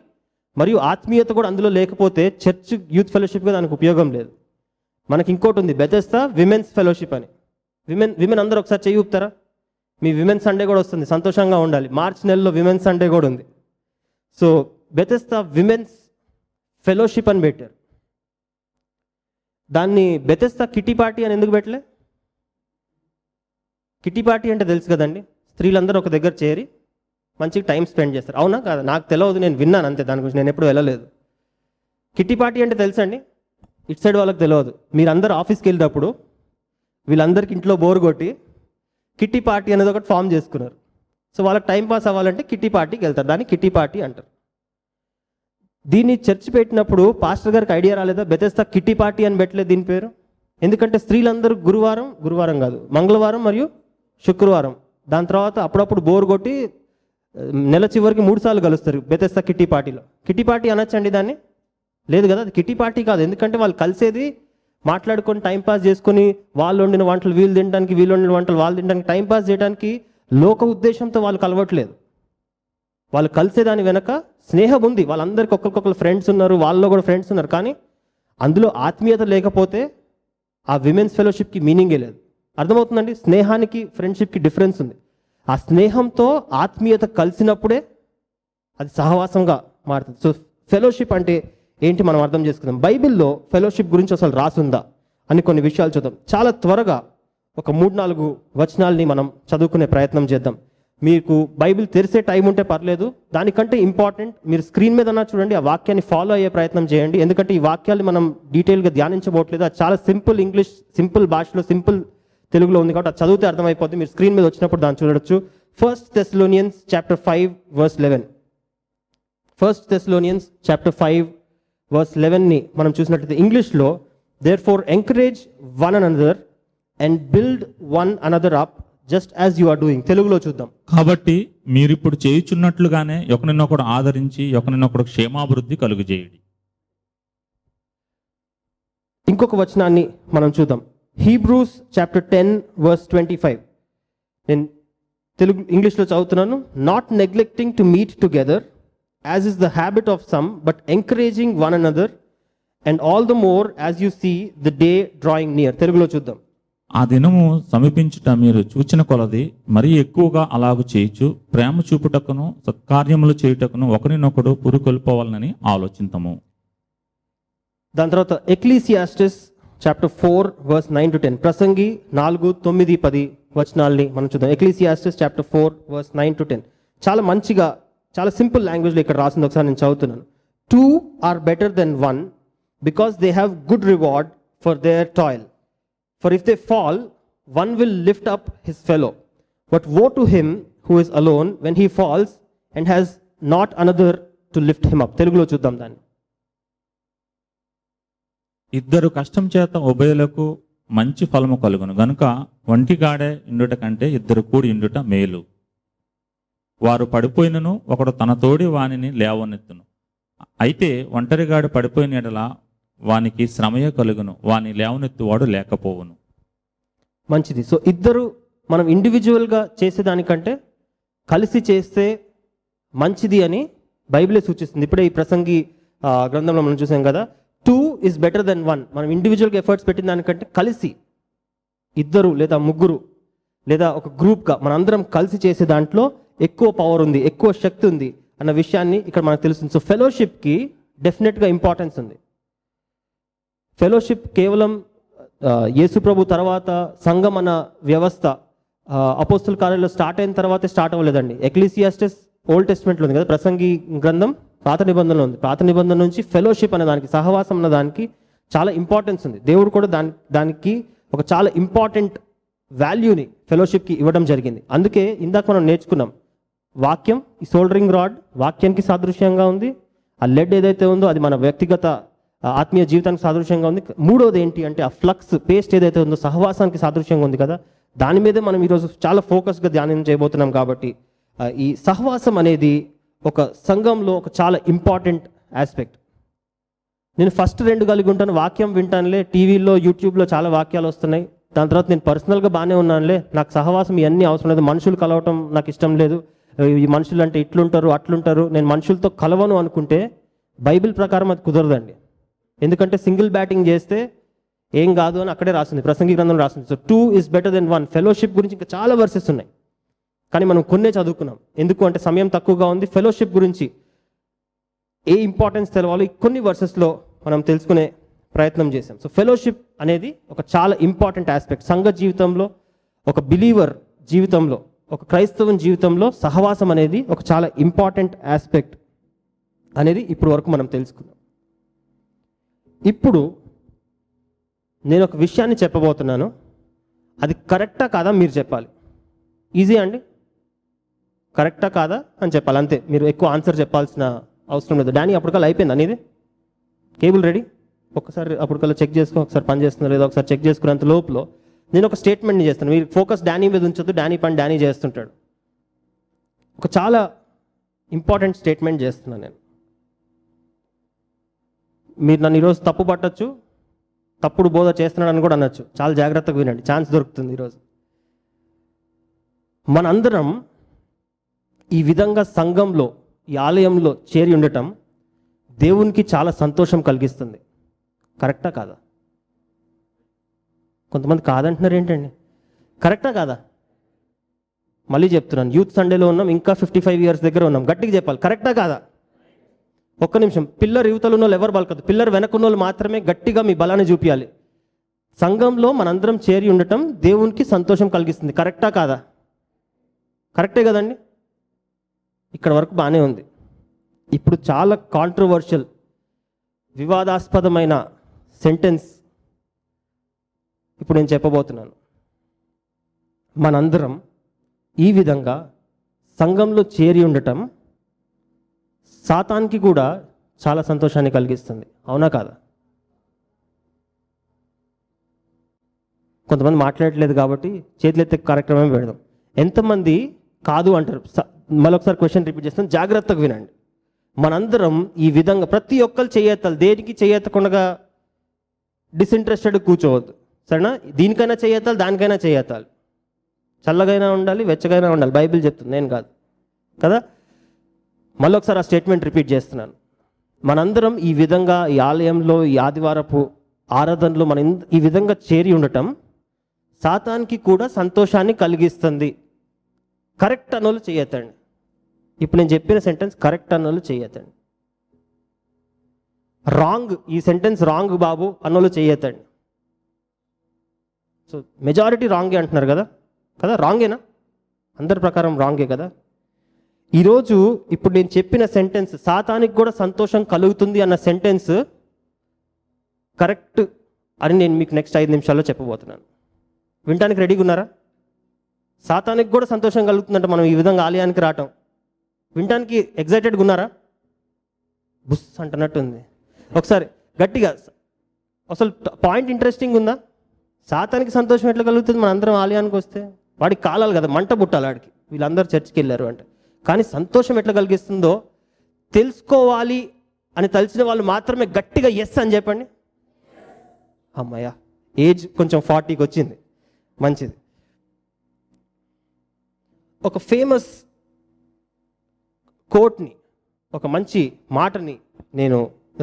మరియు ఆత్మీయత కూడా అందులో లేకపోతే చర్చ్ యూత్ ఫెలోషిప్గా దానికి ఉపయోగం లేదు. మనకి ఇంకోటి ఉంది, బెతెస్దా విమెన్స్ ఫెలోషిప్ అని. విమెన్ అందరూ ఒకసారి చేయి ఊపుతారా? మీ విమెన్స్ సండే కూడా వస్తుంది, సంతోషంగా ఉండాలి. మార్చి నెలలో విమెన్స్ సండే కూడా ఉంది. సో బెతెస్దా విమెన్స్ ఫెలోషిప్ అని పెట్టారు. దాన్ని బెతెస్దా కిటీ పార్టీ అని ఎందుకు పెట్టలే? కిటీ పార్టీ అంటే తెలుసు కదండి, స్త్రీలందరూ ఒక దగ్గర చేరి మంచిగా టైం స్పెండ్ చేస్తారు, అవునా కాదా? నాకు తెలియదు, నేను విన్నాను అంతే, దాని గురించి నేను ఎప్పుడు వెళ్ళలేదు. కిట్టి పార్టీ అంటే తెలుసండి, ఇటు సైడ్ వాళ్ళకి తెలియదు. మీరందరూ ఆఫీస్కి వెళ్ళినప్పుడు వీళ్ళందరికీ ఇంట్లో బోర్ కొట్టి కిట్టి పార్టీ అనేది ఒకటి ఫామ్ చేసుకున్నారు. సో వాళ్ళకి టైం పాస్ అవ్వాలంటే కిట్టి పార్టీకి వెళ్తారు, దాన్ని కిట్టి పార్టీ అంటారు. దీన్ని చర్చ్ పెట్టినప్పుడు పాస్టర్ గారికి ఐడియా రాలేదా బెతెస్దా కిట్టి పార్టీ అని పెట్టలేదు దీని పేరు? ఎందుకంటే స్త్రీలందరూ గురువారం కాదు, మంగళవారం మరియు శుక్రవారం, దాని తర్వాత అప్పుడప్పుడు బోర్ కొట్టి నెల చివరికి 3 సార్లు కలుస్తారు బెతెస్దా కిట్టి పార్టీలో. కిట్టి పార్టీ అనొచ్చండి దాన్ని? లేదు కదా, అది కిట్టి పార్టీ కాదు. ఎందుకంటే వాళ్ళు కలిసేది మాట్లాడుకొని టైంపాస్ చేసుకొని, వాళ్ళు వండిన వంటలు వీళ్ళు తినడానికి, వీళ్ళు వండిన వంటలు వాళ్ళు తినడానికి, టైంపాస్ చేయడానికి లోక ఉద్దేశంతో వాళ్ళు కలవట్లేదు. వాళ్ళు కలిసేదాని వెనక స్నేహం ఉంది, వాళ్ళందరికీ ఒక్కొక్కరు ఫ్రెండ్స్ ఉన్నారు, వాళ్ళలో కూడా ఫ్రెండ్స్ ఉన్నారు. కానీ అందులో ఆత్మీయత లేకపోతే ఆ విమెన్స్ ఫెలోషిప్కి మీనింగే లేదు. అర్థమవుతుందండి, స్నేహానికి ఫ్రెండ్షిప్కి డిఫరెన్స్ ఉంది. ఆ స్నేహంతో ఆత్మీయత కలిసినప్పుడే అది సహవాసంగా మారుతుంది. సో ఫెలోషిప్ అంటే ఏంటి మనం అర్థం చేసుకుందాం. బైబిల్లో ఫెలోషిప్ గురించి అసలు రాసుందా అని కొన్ని విషయాలు చూద్దాం. చాలా త్వరగా ఒక 3-4 వచనాలని మనం చదువుకునే ప్రయత్నం చేద్దాం. మీకు బైబిల్ తెరిసే టైం ఉంటే పర్లేదు, దానికంటే ఇంపార్టెంట్ మీరు స్క్రీన్ మీదన్నా చూడండి, ఆ వాక్యాన్ని ఫాలో అయ్యే ప్రయత్నం చేయండి. ఎందుకంటే ఈ వాక్యాలు మనం డీటెయిల్గా ధ్యానించబోట్లేదు, అది చాలా సింపుల్ ఇంగ్లీష్, సింపుల్ భాషలో, సింపుల్ తెలుగులో ఉంది కాబట్టి అది చదివితే అర్థమైపోతుంది. మీరు స్క్రీన్ మీద వచ్చినప్పుడు దాన్ని చూడవచ్చు. 1 Thessalonians chapter 5 verse 11. 1 Thessalonians chapter 5 verse 11ని మనం చూసినట్లయితే ఇంగ్లీష్లో, therefore encourage one another and build one another up just as you are doing. తెలుగులో చూద్దాం. కాబట్టి మీరు ఇప్పుడు చేయుచున్నట్లుగానే ఒకరినొకడు ఆదరించి ఒకరినొకడు క్షేమాభివృద్ధి కలుగజేయండి. ఇంకొక వచనాన్ని మనం చూద్దాం. Hebrews chapter 10 verse 25. నేను తెలుగు ఇంగ్లీష్లో చదువుతున్నాను. Not neglecting to meet together as is the habit of some but encouraging one another and all the more as you see the day drawing near. తెలుగులో చూద్దాం. ఆ దినము సమీపించుట మీరు చూచిన కొలది మరీ ఎక్కువగా అలాగూ చేయొచ్చు. ప్రేమ చూపుటకును సత్కార్యములు చేయుటకును ఒకరినొకడు పురుకొల్పోవాలని ఆలోచించము. దాని తర్వాత ఎక్లీసియాస్టిస్ chapter 4 verse 9 to 10. ప్రసంగి 4, 9, 10 వచనాల్ని మనం చూద్దాం. Ecclesiastes chapter 4 verse 9 to 10. చాలా మంచిగా, చాలా సింపుల్ లాంగ్వేజ్లో ఇక్కడ రాసింది, ఒకసారి నేను చదువుతున్నాను. 2 are better than 1 because they have good reward for their toil. For if they fall, one will lift up his fellow. But woe to him who is alone when he falls and has not another to lift him up. తెలుగులో చూద్దాం దాన్ని. 2 కష్టం చేత ఉభయులకు మంచి ఫలము కలుగును గనుక ఒంటిగాడే ఇండుట కంటే 2 కూడి ఇండుట మేలు. వారు పడిపోయినను ఒకడు తన తోడి వానిని లేవనెత్తును. అయితే ఒంటరిగాడు పడిపోయిన ఎడల వానికి శ్రమయే కలుగును, వాని లేవనెత్తువాడు లేకపోవును. మంచిది. సో 2 మనం ఇండివిజువల్గా చేసేదానికంటే కలిసి చేస్తే మంచిది అని బైబిలే సూచిస్తుంది. ఇప్పుడే ఈ ప్రసంగి గ్రంథంలో మనం చూసాం కదా, 2 is better than 1. మనం ఇండివిజువల్గా ఎఫర్ట్స్ పెట్టిన దానికంటే కలిసి ఇద్దరు లేదా ముగ్గురు లేదా ఒక గ్రూప్గా మనందరం కలిసి చేసే దాంట్లో ఎక్కువ పవర్ ఉంది, ఎక్కువ శక్తి ఉంది అన్న విషయాన్ని ఇక్కడ మనకు తెలుస్తుంది. సో ఫెలోషిప్కి డెఫినెట్గా ఇంపార్టెన్స్ ఉంది. ఫెలోషిప్ కేవలం యేసు ప్రభు తర్వాత సంఘం అన్న వ్యవస్థ అపోస్తుల కార్యంలో స్టార్ట్ అయిన తర్వాతే స్టార్ట్ అవ్వలేదండి. ఎక్లీసియాస్టిస్ ఓల్డ్ టెస్ట్మెంట్లో ఉంది కదా, ప్రసంగి గ్రంథం పాత నిబంధనలో ఉంది. పాత నిబంధన నుంచి ఫెలోషిప్ అనే దానికి, సహవాసం అన్న దానికి చాలా ఇంపార్టెన్స్ ఉంది. దేవుడు కూడా దానికి ఒక చాలా ఇంపార్టెంట్ వాల్యూని ఫెలోషిప్కి ఇవ్వడం జరిగింది. అందుకే ఇందాక మనం నేర్చుకున్నాం, వాక్యం ఈ సోల్డరింగ్ రాడ్ వాక్యానికి సాదృశ్యంగా ఉంది, ఆ లెడ్ ఏదైతే ఉందో అది మన వ్యక్తిగత ఆత్మీయ జీవితానికి సాదృశ్యంగా ఉంది. మూడోది ఏంటి అంటే ఆ ఫ్లక్స్ పేస్ట్ ఏదైతే ఉందో సహవాసానికి సాదృశ్యంగా ఉంది కదా, దాని మీదే మనం ఈరోజు చాలా ఫోకస్గా ధ్యానం చేయబోతున్నాం. కాబట్టి ఈ సహవాసం అనేది ఒక సంఘంలో ఒక చాలా ఇంపార్టెంట్ ఆస్పెక్ట్. నేను ఫస్ట్ రెండు కలిగి ఉంటాను, వాక్యం వింటానులే, టీవీలో యూట్యూబ్లో చాలా వాక్యాలు వస్తున్నాయి, దాని తర్వాత నేను పర్సనల్గా బాగానే ఉన్నానులే, నాకు సహవాసం ఇవన్నీ అవసరం లేదు, మనుషులు కలవటం నాకు ఇష్టం లేదు, ఈ మనుషులు అంటే ఇట్లుంటారు అట్లుంటారు, నేను మనుషులతో కలవను అనుకుంటే బైబిల్ ప్రకారం అది కుదరదండి. ఎందుకంటే సింగిల్ బ్యాటింగ్ చేస్తే ఏం కాదు అని అక్కడే రాసింది, ప్రసంగి గ్రంథంలో రాసింది. So 2 is better than 1. Fellowship గురించి ఇంకా చాలా వర్సెస్ ఉన్నాయి, కానీ మనం కొన్నే చదువుకున్నాం. ఎందుకు అంటే సమయం తక్కువగా ఉంది. ఫెలోషిప్ గురించి ఏ ఇంపార్టెన్స్ తెలవాలో కొన్ని వర్సెస్లో మనం తెలుసుకునే ప్రయత్నం చేసాం. సో ఫెలోషిప్ అనేది ఒక చాలా ఇంపార్టెంట్ ఆస్పెక్ట్ సంఘ జీవితంలో, ఒక బిలీవర్ జీవితంలో, ఒక క్రైస్తవం జీవితంలో సహవాసం అనేది ఒక చాలా ఇంపార్టెంట్ ఆస్పెక్ట్ అనేది ఇప్పుడు వరకు మనం తెలుసుకున్నాం. ఇప్పుడు నేను ఒక విషయాన్ని చెప్పబోతున్నాను, అది కరెక్టా కాదా మీరు చెప్పాలి. ఈజీ అండి, కరెక్టా కాదా అని చెప్పాలి అంతే, మీరు ఎక్కువ ఆన్సర్ చెప్పాల్సిన అవసరం లేదు. డానీ అప్పటికల్లా అయిపోయింది అనేది, కేబుల్ రెడీ, ఒకసారి అప్పటికల్లా చెక్ చేసుకో, ఒకసారి పని చేస్తున్నారు లేదా ఒకసారి చెక్ చేసుకునేంత లోపల నేను ఒక స్టేట్మెంట్ని చేస్తాను. మీరు ఫోకస్ డానీ మీద ఉంచొద్దు, డానీ పని డానీ చేస్తుంటాడు. ఒక చాలా ఇంపార్టెంట్ స్టేట్మెంట్ చేస్తున్నాను నేను. మీరు నన్ను ఈరోజు తప్పు పట్టచ్చు, తప్పుడు బోధ చేస్తున్నాడని కూడా అనొచ్చు, చాలా జాగ్రత్తగా వినండి, ఛాన్స్ దొరుకుతుంది ఈరోజు. మనందరం ఈ విధంగా సంఘంలో, ఈ ఆలయంలో చేరి ఉండటం దేవునికి చాలా సంతోషం కలిగిస్తుంది. కరెక్టా కాదా? కొంతమంది కాదంటున్నారు, ఏంటండి కరెక్టా కాదా? మళ్ళీ చెప్తున్నాను, యూత్ సండేలో ఉన్నాం, ఇంకా 55 years దగ్గర ఉన్నాం, గట్టిగా చెప్పాలి కరెక్టా కాదా. ఒక్క నిమిషం, పిల్లర్ యువతలు ఉన్న వాళ్ళు ఎవరు బలకదు, పిల్లర్ వెనకున్న వాళ్ళు మాత్రమే గట్టిగా మీ బలాన్ని చూపించాలి. సంఘంలో మనందరం చేరి ఉండటం దేవునికి సంతోషం కలిగిస్తుంది, కరెక్టా కాదా? కరెక్టే కదండి. ఇక్కడ వరకు బాగానే ఉంది. ఇప్పుడు చాలా కాంట్రవర్షియల్, వివాదాస్పదమైన సెంటెన్స్ ఇప్పుడు నేను చెప్పబోతున్నాను. మనందరం ఈ విధంగా సంఘంలో చేరి ఉండటం సాతానికి కూడా చాలా సంతోషాన్ని కలిగిస్తుంది, అవునా కాదా? కొంతమంది మాట్లాడట్లేదు కాబట్టి చేతులెత్తే కార్యక్రమం పెడదాం. ఎంతమంది కాదు అంటారు? మరొకసారి క్వశ్చన్ రిపీట్ చేస్తాను, జాగ్రత్తగా వినండి. మనందరం ఈ విధంగా ప్రతి ఒక్కరు చేయెత్తాలి, దేనికి చేయెత్తకుండా డిస్ఇంట్రెస్టెడ్ కూర్చోవద్దు, సరేనా? దీనికైనా చేయెత్తాలి, దానికైనా చేయెత్తాలి, చల్లగైనా ఉండాలి, వెచ్చగైనా ఉండాలి, బైబిల్ చెప్తుంది, నేను కాదు కదా. మళ్ళీ ఒకసారి ఆ స్టేట్మెంట్ రిపీట్ చేస్తున్నాను. మనందరం ఈ విధంగా ఈ ఆలయంలో, ఈ ఆదివారపు ఆరాధనలో మనం ఈ విధంగా చేరి ఉండటం సాతానికి కూడా సంతోషాన్ని కలిగిస్తుంది, కరెక్ట్ అన్నోళ్ళు చేయొద్దండి. ఇప్పుడు నేను చెప్పిన సెంటెన్స్ కరెక్ట్ అన్నోళ్ళు చేయొద్దండి, రాంగ్, ఈ సెంటెన్స్ రాంగ్ బాబు అన్నోళ్ళు చేయొద్దండి. సో మెజారిటీ రాంగే అంటున్నారు కదా, కదా రాంగేనా? అందరి ప్రకారం రాంగే కదా. ఈరోజు ఇప్పుడు నేను చెప్పిన సెంటెన్స్ సాతానికి కూడా సంతోషం కలుగుతుంది అన్న సెంటెన్స్ కరెక్ట్ అని నేను మీకు నెక్స్ట్ 5 నిమిషాల్లో చెప్పబోతున్నాను. వినటానికి రెడీగా ఉన్నారా? సాతానికి కూడా సంతోషం కలుగుతుందంటే మనం ఈ విధంగా ఆలయానికి రావటం, వినటానికి ఎగ్జైటెడ్గా ఉన్నారా? బుస్ అంటున్నట్టు ఉంది, ఒకసారి గట్టిగా. అసలు పాయింట్ ఇంట్రెస్టింగ్ ఉందా? సాతానికి సంతోషం ఎట్లా కలుగుతుంది మనందరం ఆలయానికి వస్తే? వాడికి కాలాలి కదా, మంట పుట్టాలి వాడికి, వీళ్ళందరూ చర్చికి వెళ్ళారు అంటే. కానీ సంతోషం ఎట్లా కలిగిస్తుందో తెలుసుకోవాలి అని తలిచిన వాళ్ళు మాత్రమే గట్టిగా ఎస్ అని చెప్పండి. అమ్మయ్య, ఏజ్ కొంచెం 40కి వచ్చింది, మంచిది. ఒక ఫేమస్ కోట్ని, ఒక మంచి మాటని నేను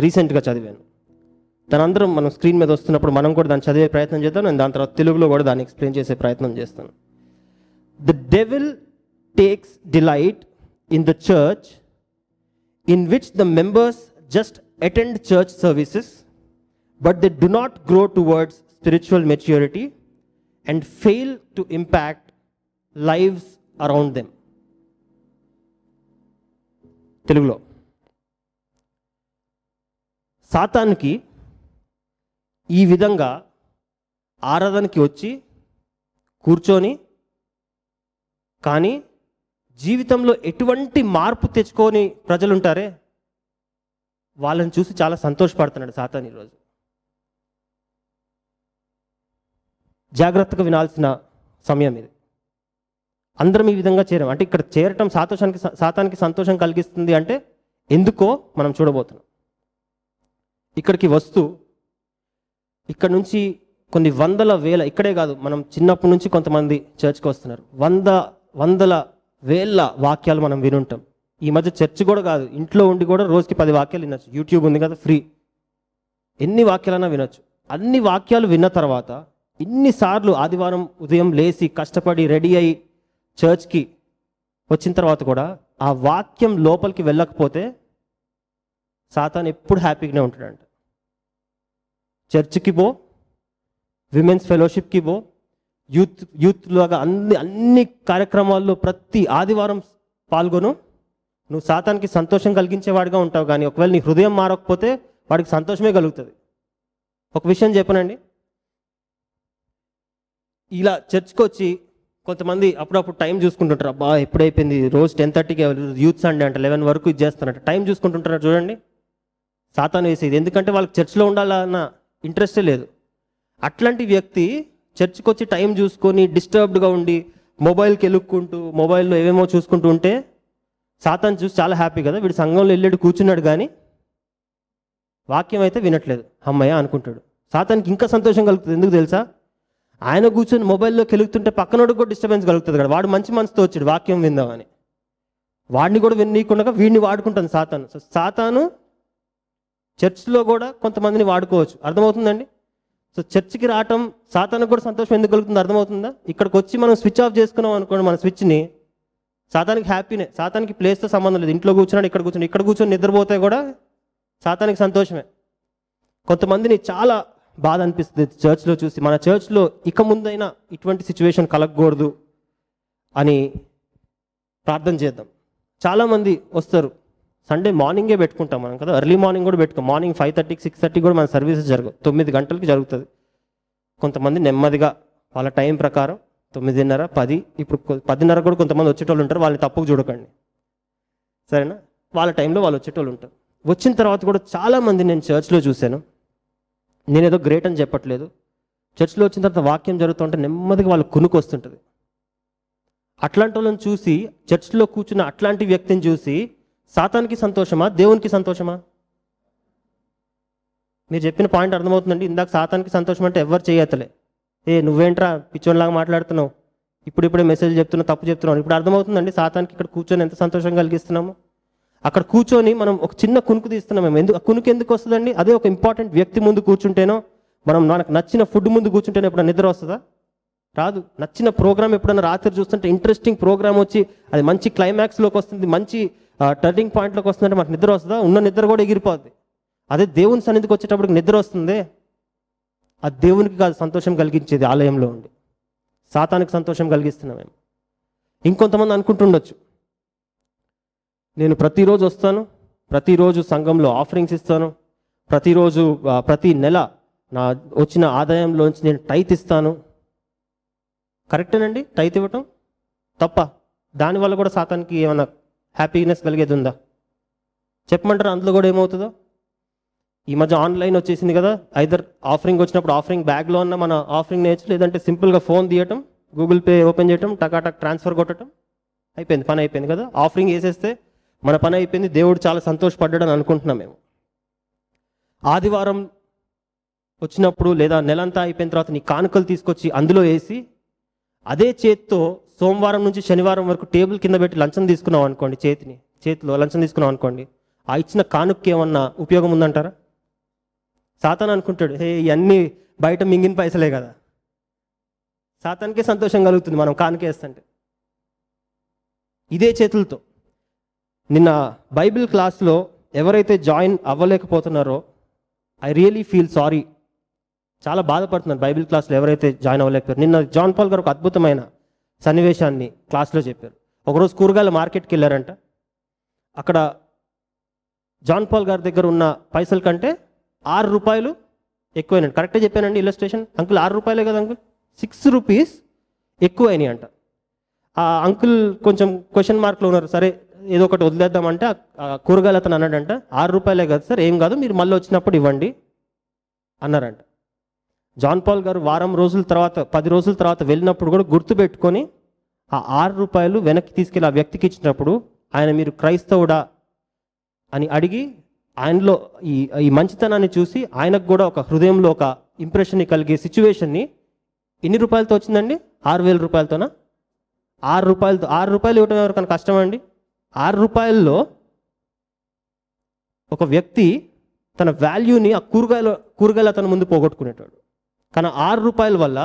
రీసెంట్గా చదివాను. దాని అందరం మనం స్క్రీన్ మీద వస్తున్నప్పుడు మనం కూడా దాన్ని చదివే ప్రయత్నం చేద్దాం. నేను దాని తర్వాత తెలుగులో కూడా దాన్ని ఎక్స్ప్లెయిన్ చేసే ప్రయత్నం చేస్తాను. The devil takes delight in the church in which the members just attend church services but they do not grow towards spiritual maturity and fail to impact lives around them. తెలుగులో సాతానుకి ఈ విధంగా ఆరాధనకి వచ్చి కూర్చొని కానీ జీవితంలో ఎటువంటి మార్పు తెచ్చుకొని ప్రజలుంటారే వాళ్ళని చూసి చాలా సంతోషపడుతున్నాడు సాతాను ఈరోజు. జాగ్రత్తగా వినాల్సిన సమయం ఇది. అందరం ఈ విధంగా చేరాం అంటే ఇక్కడ చేరటం సాతానికి సంతోషం కలిగిస్తుంది అంటే ఎందుకో మనం చూడబోతున్నాం. ఇక్కడికి వస్తూ ఇక్కడ నుంచి కొన్ని వందల వేల, ఇక్కడే కాదు మనం చిన్నప్పటి నుంచి కొంతమంది చర్చ్కి వస్తున్నారు, వందల వేల వాక్యాలు మనం వినుంటాం. ఈ మధ్య చర్చ్ కూడా కాదు, ఇంట్లో ఉండి కూడా రోజుకి 10 వాక్యాలు వినొచ్చు. యూట్యూబ్ ఉంది కదా, ఫ్రీ, ఎన్ని వాక్యాలైనా వినొచ్చు. అన్ని వాక్యాలు విన్న తర్వాత ఇన్నిసార్లు ఆదివారం ఉదయం లేచి కష్టపడి రెడీ అయ్యి చర్చ్కి వచ్చిన తర్వాత కూడా ఆ వాక్యం లోపలికి వెళ్ళకపోతే సాతాను ఎప్పుడు హ్యాపీగానే ఉంటాడంట. చర్చ్కి పో, విమెన్స్ ఫెలోషిప్కి పో, యూత్ లాగా అన్ని కార్యక్రమాల్లో ప్రతి ఆదివారం పాల్గొను, నువ్వు సాతానికి సంతోషం కలిగించేవాడిగా ఉంటావు. కానీ ఒకవేళ నీ హృదయం మారకపోతే వాడికి సంతోషమే కలుగుతుంది. ఒక విషయం చెప్పనండి, ఇలా చర్చ్కి వచ్చి కొంతమంది అప్పుడప్పుడు టైం చూసుకుంటుంటారు. అబ్బా ఎప్పుడైపోయింది, రోజు 10:30కి యూత్ సండే అంటే 11 వరకు ఇది చేస్తారంట, టైం చూసుకుంటుంటారు. చూడండి సాతాను వేసేది, ఎందుకంటే వాళ్ళకి చర్చ్లో ఉండాలన్న ఇంట్రెస్టే లేదు. అట్లాంటి వ్యక్తి చర్చ్కి వచ్చి టైం చూసుకొని డిస్టర్బ్డ్గా ఉండి మొబైల్కి వెళ్ళుకుంటూ మొబైల్లో ఏమేమో చూసుకుంటూ ఉంటే సాతాను చూసి చాలా హ్యాపీ కదా, వీడు సంఘంలో వెళ్ళాడు కూర్చున్నాడు కానీ వాక్యం అయితే వినట్లేదు, అమ్మయ్య అనుకుంటాడు. సాతానికి ఇంకా సంతోషం కలుగుతుంది, ఎందుకు తెలుసా, ఆయన కూర్చొని మొబైల్లోకి వెలుగుతుంటే పక్కనోడు కూడా డిస్టర్బెన్స్ కలుగుతుంది కదా, వాడు మంచి మనసుతో వచ్చాడు వాక్యం విందామని, వాడిని కూడా వినకుండా వీడిని వాడుకుంటాను సాతాను. సో సాతాను చర్చ్లో కూడా కొంతమందిని వాడుకోవచ్చు, అర్థమవుతుందండి. సో చర్చ్కి రావటం సాతాను కూడా సంతోషం ఎందుకు కలుగుతుంది అర్థమవుతుందా. ఇక్కడికి వచ్చి మనం స్విచ్ ఆఫ్ చేసుకున్నాం అనుకోండి, మన స్విచ్ని సాతానికి హ్యాపీనే, సాతానికి ప్లేస్తో సంబంధం లేదు. ఇంట్లో కూర్చున్నాడు, ఇక్కడ కూర్చొని నిద్రపోతే కూడా సాతానికి సంతోషమే. కొంతమందిని చాలా బాధ అనిపిస్తుంది చర్చ్లో చూసి, మన చర్చ్లో ఇక ముందైనా ఇటువంటి సిచ్యువేషన్ కలగకూడదు అని ప్రార్థన చేద్దాం. చాలామంది వస్తారు, సండే మార్నింగే పెట్టుకుంటాం మనం కదా, ఎర్లీ మార్నింగ్ కూడా పెట్టుకో, మార్నింగ్ 5:30కి 6:30కి కూడా మన సర్వీసెస్ జరగవు, 9 గంటలకి జరుగుతుంది. కొంతమంది నెమ్మదిగా వాళ్ళ టైం ప్రకారం 9:30 10, ఇప్పుడు 10:30 కూడా కొంతమంది వచ్చేటోళ్ళు ఉంటారు, వాళ్ళని తప్పుకు చూడకండి సరేనా, వాళ్ళ టైంలో వాళ్ళు వచ్చేటోళ్ళు ఉంటారు. వచ్చిన తర్వాత కూడా చాలామంది నేను చర్చ్లో చూశాను, నేనేదో గ్రేట్ అని చెప్పట్లేదు, చర్చ్లో వచ్చిన తర్వాత వాక్యం జరుగుతుంటే నెమ్మదిగా వాళ్ళు కునుకు వస్తుంటుంది. అట్లాంటి వాళ్ళని చూసి, చర్చ్లో కూర్చున్న అట్లాంటి వ్యక్తిని చూసి సాతానికి సంతోషమా దేవునికి సంతోషమా? మీరు చెప్పిన పాయింట్ అర్థమవుతుందండి. ఇందాక సాతానికి సంతోషం అంటే ఎవరు చేయతలే, ఏ నువ్వేంట్రా పిచ్చోనిలాగా మాట్లాడుతున్నావు, ఇప్పుడే మెసేజ్ చెప్తున్నావు, తప్పు చెప్తున్నావు. ఇప్పుడు అర్థమవుతుందండి సాతానికి ఇక్కడ కూర్చొని ఎంత సంతోషం కలిగిస్తున్నాము. అక్కడ కూర్చొని మనం ఒక చిన్న కునుకు తీస్తున్నాం మేము, ఎందుకు కునుకు ఎందుకు వస్తుందండి, అదే ఒక ఇంపార్టెంట్ వ్యక్తి ముందు కూర్చుంటేనో, మనం మనకు నచ్చిన ఫుడ్ ముందు కూర్చుంటేనే ఎప్పుడైనా నిద్ర వస్తుందా, రాదు. నచ్చిన ప్రోగ్రామ్ ఎప్పుడైనా రాత్రి చూస్తుంటే ఇంట్రెస్టింగ్ ప్రోగ్రామ్ వచ్చి అది మంచి క్లైమాక్స్లోకి వస్తుంది, మంచి టర్నింగ్ పాయింట్లోకి వస్తుందంటే మనకు నిద్ర వస్తుందా, ఉన్న నిద్ర కూడా ఎగిరిపోద్ది. అదే దేవుని సన్నిధికి వచ్చేటప్పటికి నిద్ర వస్తుంది, అది దేవునికి కాదు సంతోషం కలిగించేది, ఆలయంలో ఉండి సాతానికి సంతోషం కలిగిస్తున్నాం మేము. ఇంకొంతమంది అనుకుంటుండొచ్చు, నేను ప్రతిరోజు వస్తాను, ప్రతిరోజు సంఘంలో ఆఫరింగ్స్ ఇస్తాను, ప్రతిరోజు ప్రతి నెల నా వచ్చిన ఆదాయంలోంచి నేను టైత్ ఇస్తాను. కరెక్టేనండి, టైత్ ఇవ్వటం తప్ప దానివల్ల కూడా సాతానికి ఏమైనా హ్యాపీనెస్ కలిగేది ఉందా చెప్పమంటారా? అందులో కూడా ఏమవుతుందో, ఈ మధ్య ఆన్లైన్ వచ్చేసింది కదా, ఐదర్ ఆఫరింగ్ వచ్చినప్పుడు ఆఫరింగ్ బ్యాగ్లో ఉన్న మన ఆఫరింగ్ నేర్చు, లేదంటే సింపుల్గా ఫోన్ తీయటం, గూగుల్ పే ఓపెన్ చేయటం, టకాటక్ ట్రాన్స్ఫర్ కొట్టడం, అయిపోయింది పని, అయిపోయింది కదా, ఆఫరింగ్ వేసేస్తే మన పని అయిపోయింది, దేవుడు చాలా సంతోషపడ్డాడని అనుకుంటున్నాం మేము. ఆదివారం వచ్చినప్పుడు లేదా నెలంతా అయిపోయిన తర్వాత నీ కానుకలు తీసుకొచ్చి అందులో వేసి అదే చేతితో సోమవారం నుంచి శనివారం వరకు టేబుల్ కింద పెట్టి లంచం తీసుకున్నాం అనుకోండి, చేతిలో లంచం తీసుకున్నాం అనుకోండి, ఆ ఇచ్చిన కానుక్కి ఏమన్నా ఉపయోగం ఉందంటారా? సాతాను అనుకుంటాడు, హే ఇవన్నీ బయట మింగిన పైసలే కదా. సాతానికే సంతోషం కలుగుతుంది మనం కానుకేస్తంటే. ఇదే చేతులతో నిన్న బైబిల్ క్లాస్లో ఎవరైతే జాయిన్ అవ్వలేకపోతున్నారో, ఐ రియలీ ఫీల్ సారీ, చాలా బాధపడుతున్నారు బైబిల్ క్లాస్లో ఎవరైతే జాయిన్ అవ్వలేకపోయారు. నిన్న జాన్ పాల్ గారు ఒక అద్భుతమైన సన్నివేశాన్ని క్లాస్లో చెప్పారు. ఒకరోజు కూరగాయల మార్కెట్కి వెళ్ళారంట. అక్కడ జాన్ పాల్ గారి దగ్గర ఉన్న పైసల కంటే 6 రూపాయలు ఎక్కువైనాయండి. కరెక్టే చెప్పానండి ఇల్లస్ట్రేషన్ అంకుల్? 6 రూపాయలే కదా అంకుల్? 6 రూపీస్ ఎక్కువైనాయి అంట. ఆ అంకుల్ కొంచెం క్వశ్చన్ మార్క్లో ఉన్నారు. సరే ఏదో ఒకటి వదిలేద్దామంటే కూరగాయలు అతను అన్నాడంట, 6 రూపాయలే కదా సార్, ఏం కాదు, మీరు మళ్ళీ వచ్చినప్పుడు ఇవ్వండి అన్నారంట. జాన్ పాల్ గారు వారం రోజుల తర్వాత 10 రోజుల తర్వాత వెళ్ళినప్పుడు కూడా గుర్తుపెట్టుకొని ఆ 6 రూపాయలు వెనక్కి తీసుకెళ్ళి ఆ వ్యక్తికి ఇచ్చినప్పుడు ఆయన మీరు క్రైస్తవుడా అని అడిగి ఆయనలో ఈ మంచితనాన్ని చూసి ఆయనకు కూడా ఒక హృదయంలో ఒక ఇంప్రెషన్ని కలిగే సిచ్యువేషన్ని ఎన్ని రూపాయలతో వచ్చిందండి? 6,000 రూపాయలతోనా? 6 రూపాయలతో. 6 రూపాయలు ఇవ్వడం ఎవరికైనా కష్టమండి? 6 రూపాయల్లో ఒక వ్యక్తి తన వాల్యూని ఆ కూరగాయలు అతని ముందు పోగొట్టుకునేటాడు. కానీ 6 రూపాయల వల్ల,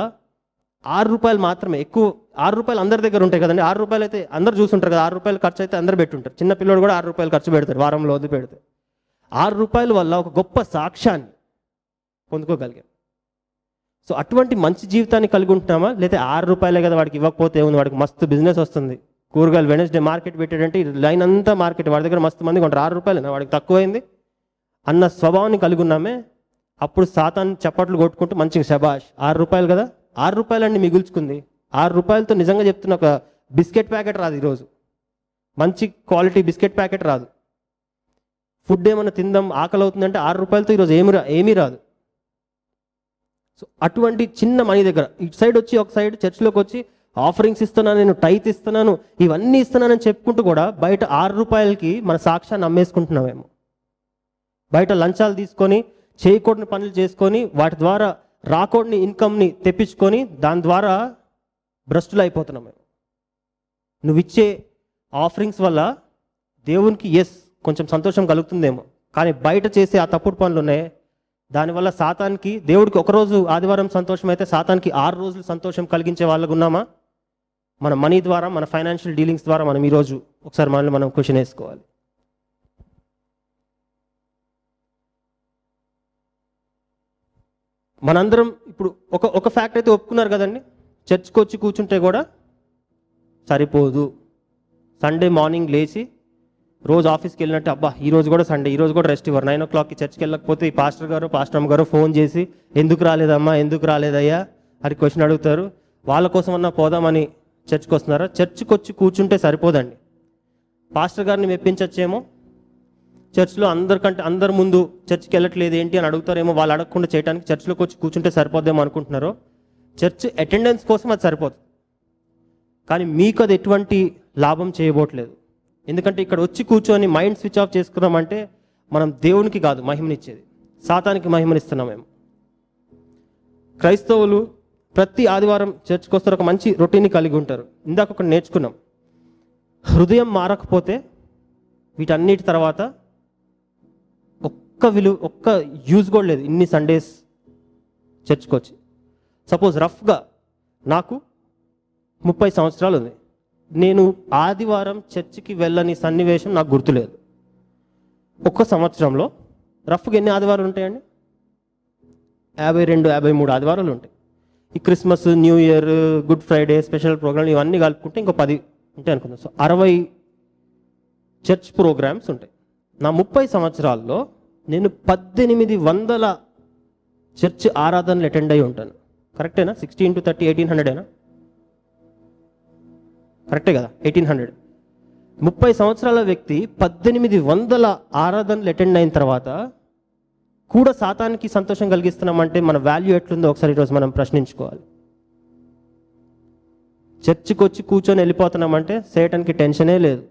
6 రూపాయలు మాత్రమే ఎక్కువ, 6 రూపాయలు అందరి దగ్గర ఉంటాయి కదండి. 6 రూపాయలు అయితే అందరు చూసుంటారు కదా, 6 రూపాయలు ఖర్చు అయితే అందరు పెట్టుంటారు. చిన్న పిల్లడు కూడా 6 రూపాయలు ఖర్చు పెడతారు వారంలో వదిలి పెడితే. 6 రూపాయల వల్ల ఒక గొప్ప సాక్ష్యాన్ని పొందుకోగలిగాం. సో అటువంటి మంచి జీవితాన్ని కలిగి ఉంటున్నామా? లేదా 6 రూపాయలే కదా వాడికి ఇవ్వకపోతే ఏముంది, వాడికి మస్తు బిజినెస్ వస్తుంది, కూరగాయలు వెనస్డే మార్కెట్ పెట్టాడంటే లైన్ అంతా మార్కెట్, వాడి దగ్గర మస్తు మంది కొంటారు, 6 రూపాయలేనా వాడికి తక్కువైంది అన్న స్వభావాన్ని కలిగి ఉన్నామే. అప్పుడు సాతాను చప్పట్లు కొట్టుకుంటూ మంచిగా శబాష్, 6 రూపాయలు కదా, 6 రూపాయలన్నీ మిగుల్చుకుంది. 6 రూపాయలతో నిజంగా చెప్తున్న ఒక బిస్కెట్ ప్యాకెట్ రాదు ఈరోజు, మంచి క్వాలిటీ బిస్కెట్ ప్యాకెట్ రాదు. ఫుడ్ ఏమైనా తిందాం ఆకలి అవుతుందంటే 6 రూపాయలతో ఈరోజు ఏమీ రాదు. సో అటువంటి చిన్న మనీ దగ్గర ఇటు సైడ్ వచ్చి ఒక సైడ్ చర్చిలోకి వచ్చి ఆఫరింగ్స్ ఇస్తున్నాను, నేను టైత్ ఇస్తున్నాను, ఇవన్నీ ఇస్తున్నానని చెప్పుకుంటూ కూడా బయట 6 రూపాయలకి మన సాక్ష్యాన్ని అమ్మేసుకుంటున్నామేమో. బయట లంచాలు తీసుకొని చేయకూడని పనులు చేసుకొని వాటి ద్వారా రాకూడని ఇన్కమ్ని తెప్పించుకొని దాని ద్వారా భ్రష్టులు అయిపోతున్నామేమో. నువ్వు ఇచ్చే ఆఫరింగ్స్ వల్ల దేవునికి ఎస్ కొంచెం సంతోషం కలుగుతుందేమో, కానీ బయట చేసే ఆ తప్పుడు పనులునే దానివల్ల సాతానికి, దేవుడికి ఒకరోజు ఆదివారం సంతోషం అయితే సాతానికి 6 రోజులు సంతోషం కలిగించే వాళ్ళకు ఉన్నామా? మన మనీ ద్వారా, మన ఫైనాన్షియల్ డీలింగ్స్ ద్వారా మనం ఈరోజు ఒకసారి మనల్ని మనం క్వశ్చన్ వేసుకోవాలి. మనందరం ఇప్పుడు ఒక ఫ్యాక్ట్ అయితే ఒప్పుకున్నారు కదండి, చర్చ్కి వచ్చి కూర్చుంటే కూడా సరిపోదు, సండే మార్నింగ్ లేచి రోజు ఆఫీస్కి వెళ్ళినట్టు అబ్బా ఈరోజు కూడా సండే, ఈరోజు కూడా రెస్ట్ ఇవ్వరు, 9 o'clockకి చర్చ్కి వెళ్ళకపోతే ఈ పాస్టర్ గారు పాస్టరమ్మ గారు ఫోన్ చేసి ఎందుకు రాలేదమ్మా, ఎందుకు రాలేదయ్యా అని క్వశ్చన్ అడుగుతారు. వాళ్ళ కోసమన్నా పోదామని చర్చ్కి వస్తున్నారా? చర్చ్కి వచ్చి కూర్చుంటే సరిపోదండి, పాస్టర్ గారిని మెప్పించచ్చేమో, చర్చ్లో అందరికంటే అందరి ముందు చర్చ్కి వెళ్ళట్లేదు ఏంటి అని అడుగుతారేమో, వాళ్ళు అడగకుండా చేయడానికి చర్చ్లోకి వచ్చి కూర్చుంటే సరిపోద్దేమో అనుకుంటున్నారో. చర్చ్ అటెండెన్స్ కోసం అది సరిపోతుంది, కానీ మీకు అది ఎటువంటి లాభం చేయబోట్లేదు. ఎందుకంటే ఇక్కడ వచ్చి కూర్చొని మైండ్ స్విచ్ ఆఫ్ చేసుకున్నామంటే మనం దేవునికి కాదు మహిమనిచ్చేది, సాతానికి మహిమనిస్తున్నాం మేము. క్రైస్తవులు ప్రతి ఆదివారం చర్చ్కి వస్తారు, ఒక మంచి రొటీన్ని కలిగి ఉంటారు. ఇందాక ఒకటి నేర్చుకున్నాం, హృదయం మారకపోతే వీటన్నిటి తర్వాత ఒక్క యూజ్ కూడా లేదు. ఇన్ని సండేస్ చర్చ్కి వచ్చి సపోజ్ రఫ్గా నాకు 30 సంవత్సరాలు ఉంది, నేను ఆదివారం చర్చికి వెళ్ళని సన్నివేశం నాకు గుర్తులేదు. ఒక్క సంవత్సరంలో రఫ్గా ఎన్ని ఆదివారాలు ఉంటాయండి? 52, 53 ఆదివారాలు ఉంటాయి. ఈ Christmas, new year, good Friday, special programme ఇవన్నీ కలుపుకుంటే ఇంకో 10 ఉంటాయి అనుకుందాం. సో 60 చర్చ్ ప్రోగ్రామ్స్ ఉంటాయి. నా 30 సంవత్సరాల్లో నేను 1800 చర్చ్ ఆరాధనలు అటెండ్ అయ్యి ఉంటాను. కరెక్టేనా? 16 to 30 1800ఏనా? కరెక్టే కదా, 1800. 30 సంవత్సరాల వ్యక్తి 1800 ఆరాధనలు అటెండ్ అయిన తర్వాత కూడా సాతానికి సంతోషం కలిగిస్తున్నామంటే మన వాల్యూ ఎట్లుందో ఒకసారి ఈరోజు మనం ప్రశ్నించుకోవాలి. చర్చికి వచ్చి కూర్చొని వెళ్ళిపోతున్నామంటే సేటన్కి టెన్షనే లేదు.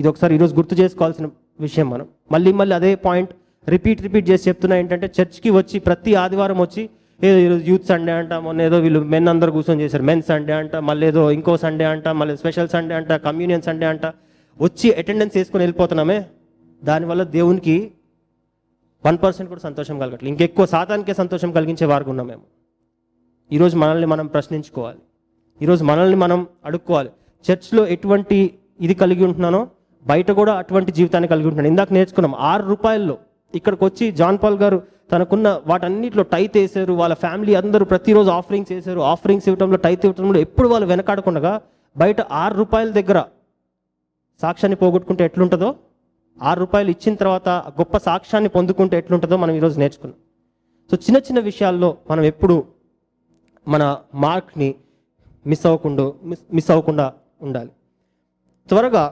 ఇది ఒకసారి ఈరోజు గుర్తు చేసుకోవాల్సిన విషయం. మనం మళ్ళీ అదే పాయింట్ రిపీట్ చేసి చెప్తున్నా ఏంటంటే, చర్చ్కి వచ్చి ప్రతి ఆదివారం వచ్చి ఏదో ఈరోజు యూత్ సండే అంట, మొన్న ఏదో వీళ్ళు మెన్ అందరు కూర్చొని చేశారు మెన్ సండే అంట, మళ్ళీ ఏదో ఇంకో సండే అంట, మళ్ళీ స్పెషల్ సండే అంట, కమ్యూనియన్ సండే అంట, వచ్చి అటెండెన్స్ వేసుకొని వెళ్ళిపోతున్నామే. దానివల్ల దేవునికి 1% కూడా సంతోషం కలగట్లేదు, ఇంకెక్కువ సాతానికే సంతోషం కలిగించే వారికి ఉన్నాం మేము. ఈరోజు మనల్ని మనం ప్రశ్నించుకోవాలి, ఈరోజు మనల్ని మనం అడుక్కోవాలి. చర్చ్లో ఎటువంటి ఇది కలిగి ఉంటున్నానో బయట కూడా అటువంటి జీవితాన్ని కలిగి ఉంటున్నాను. ఇందాక నేర్చుకున్నాం 6 రూపాయల్లో ఇక్కడికి వచ్చి జాన్ పాల్ గారు తనకున్న వాటన్నిటిలో టైత్ వేసారు, వాళ్ళ ఫ్యామిలీ అందరూ ప్రతిరోజు ఆఫరింగ్స్ వేసారు. ఆఫరింగ్స్ ఇవ్వడంలో టైత్ ఇవ్వడంలో ఎప్పుడు వాళ్ళు వెనకాడకుండా బయట 6 రూపాయల దగ్గర సాక్ష్యాన్ని పోగొట్టుకుంటే ఎట్లుంటుందో, 6 రూపాయలు ఇచ్చిన తర్వాత గొప్ప సాక్ష్యాన్ని పొందుకుంటే ఎట్లుంటుందో మనం ఈరోజు నేర్చుకున్నాం. సో చిన్న చిన్న విషయాల్లో మనం ఎప్పుడు మన మార్క్ని మిస్ అవ్వకుండా ఉండాలి. త్వరగా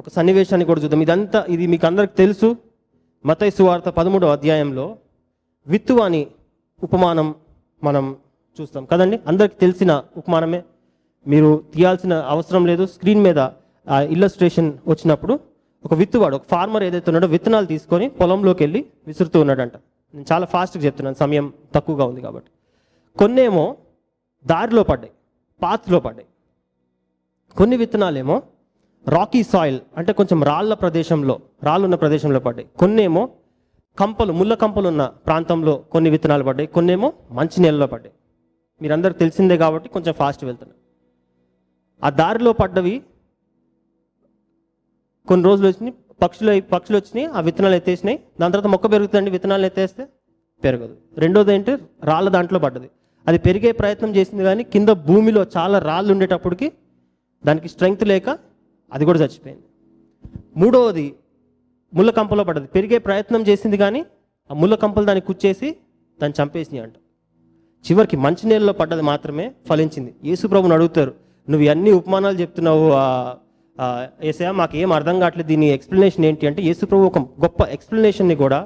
ఒక సన్నివేశాన్ని కూడా చూద్దాం. ఇది మీకు అందరికి తెలుసు. మత్తయి సువార్త 13వ అధ్యాయంలో విత్తు అని ఉపమానం మనం చూస్తాం కదండి, అందరికి తెలిసిన ఉపమానమే, మీరు తీయాల్సిన అవసరం లేదు. స్క్రీన్ మీద ఇల్లస్ట్రేషన్ వచ్చినప్పుడు ఒక విత్తువాడు, ఒక ఫార్మర్ ఏదైతే ఉన్నాడో విత్తనాలు తీసుకొని పొలంలోకి వెళ్ళి విసురుతూ ఉన్నాడంట. నేను చాలా ఫాస్ట్గా చెప్తున్నాను, సమయం తక్కువగా ఉంది కాబట్టి. కొన్నేమో దారిలో పడ్డాయి, పాత్రలో పడ్డాయి. కొన్ని విత్తనాలేమో రాకీ సాయిల్ అంటే కొంచెం రాళ్ళున్న ప్రదేశంలో పడ్డాయి. కొన్నేమో ముళ్ళ కంపలు ఉన్న ప్రాంతంలో కొన్ని విత్తనాలు పడ్డాయి. కొన్నేమో మంచి నేలలో పడ్డాయి. మీరందరూ తెలిసిందే కాబట్టి కొంచెం ఫాస్ట్ వెళ్తున్నారు. ఆ దారిలో పడ్డవి కొన్ని రోజులు వచ్చినాయి, పక్షులు వచ్చినాయి, ఆ విత్తనాలు ఎత్తేసినాయి. దాని తర్వాత మొక్క పెరుగుతుందండి, విత్తనాలు ఎత్తేస్తే పెరగదు. రెండోది ఏంటి, రాళ్ళ దాంట్లో పడ్డది. అది పెరిగే ప్రయత్నం చేసింది, కానీ కింద భూమిలో చాలా రాళ్ళు ఉండేటప్పటికి దానికి స్ట్రెంగ్త్ లేక అది కూడా చచ్చిపోయింది. మూడవది ముళ్ళ కంపలో పడ్డది, పెరిగే ప్రయత్నం చేసింది, కానీ ఆ ముళ్ళ కంపలు దాన్ని కుచ్చేసి దాన్ని చంపేసినాయి అంట. చివరికి మంచి నీళ్ళలో పడ్డది మాత్రమే ఫలించింది. యేసు ప్రభువుని అడుగుతారు, నువ్వు అన్ని ఉపమానాలు చెప్తున్నావు ఏసయ్య, మాకేం అర్థం కావట్లేదు, దీని ఎక్స్ప్లెనేషన్ ఏంటి అంటే, యేసు ప్రభు ఒక గొప్ప ఎక్స్ప్లెనేషన్ని కూడా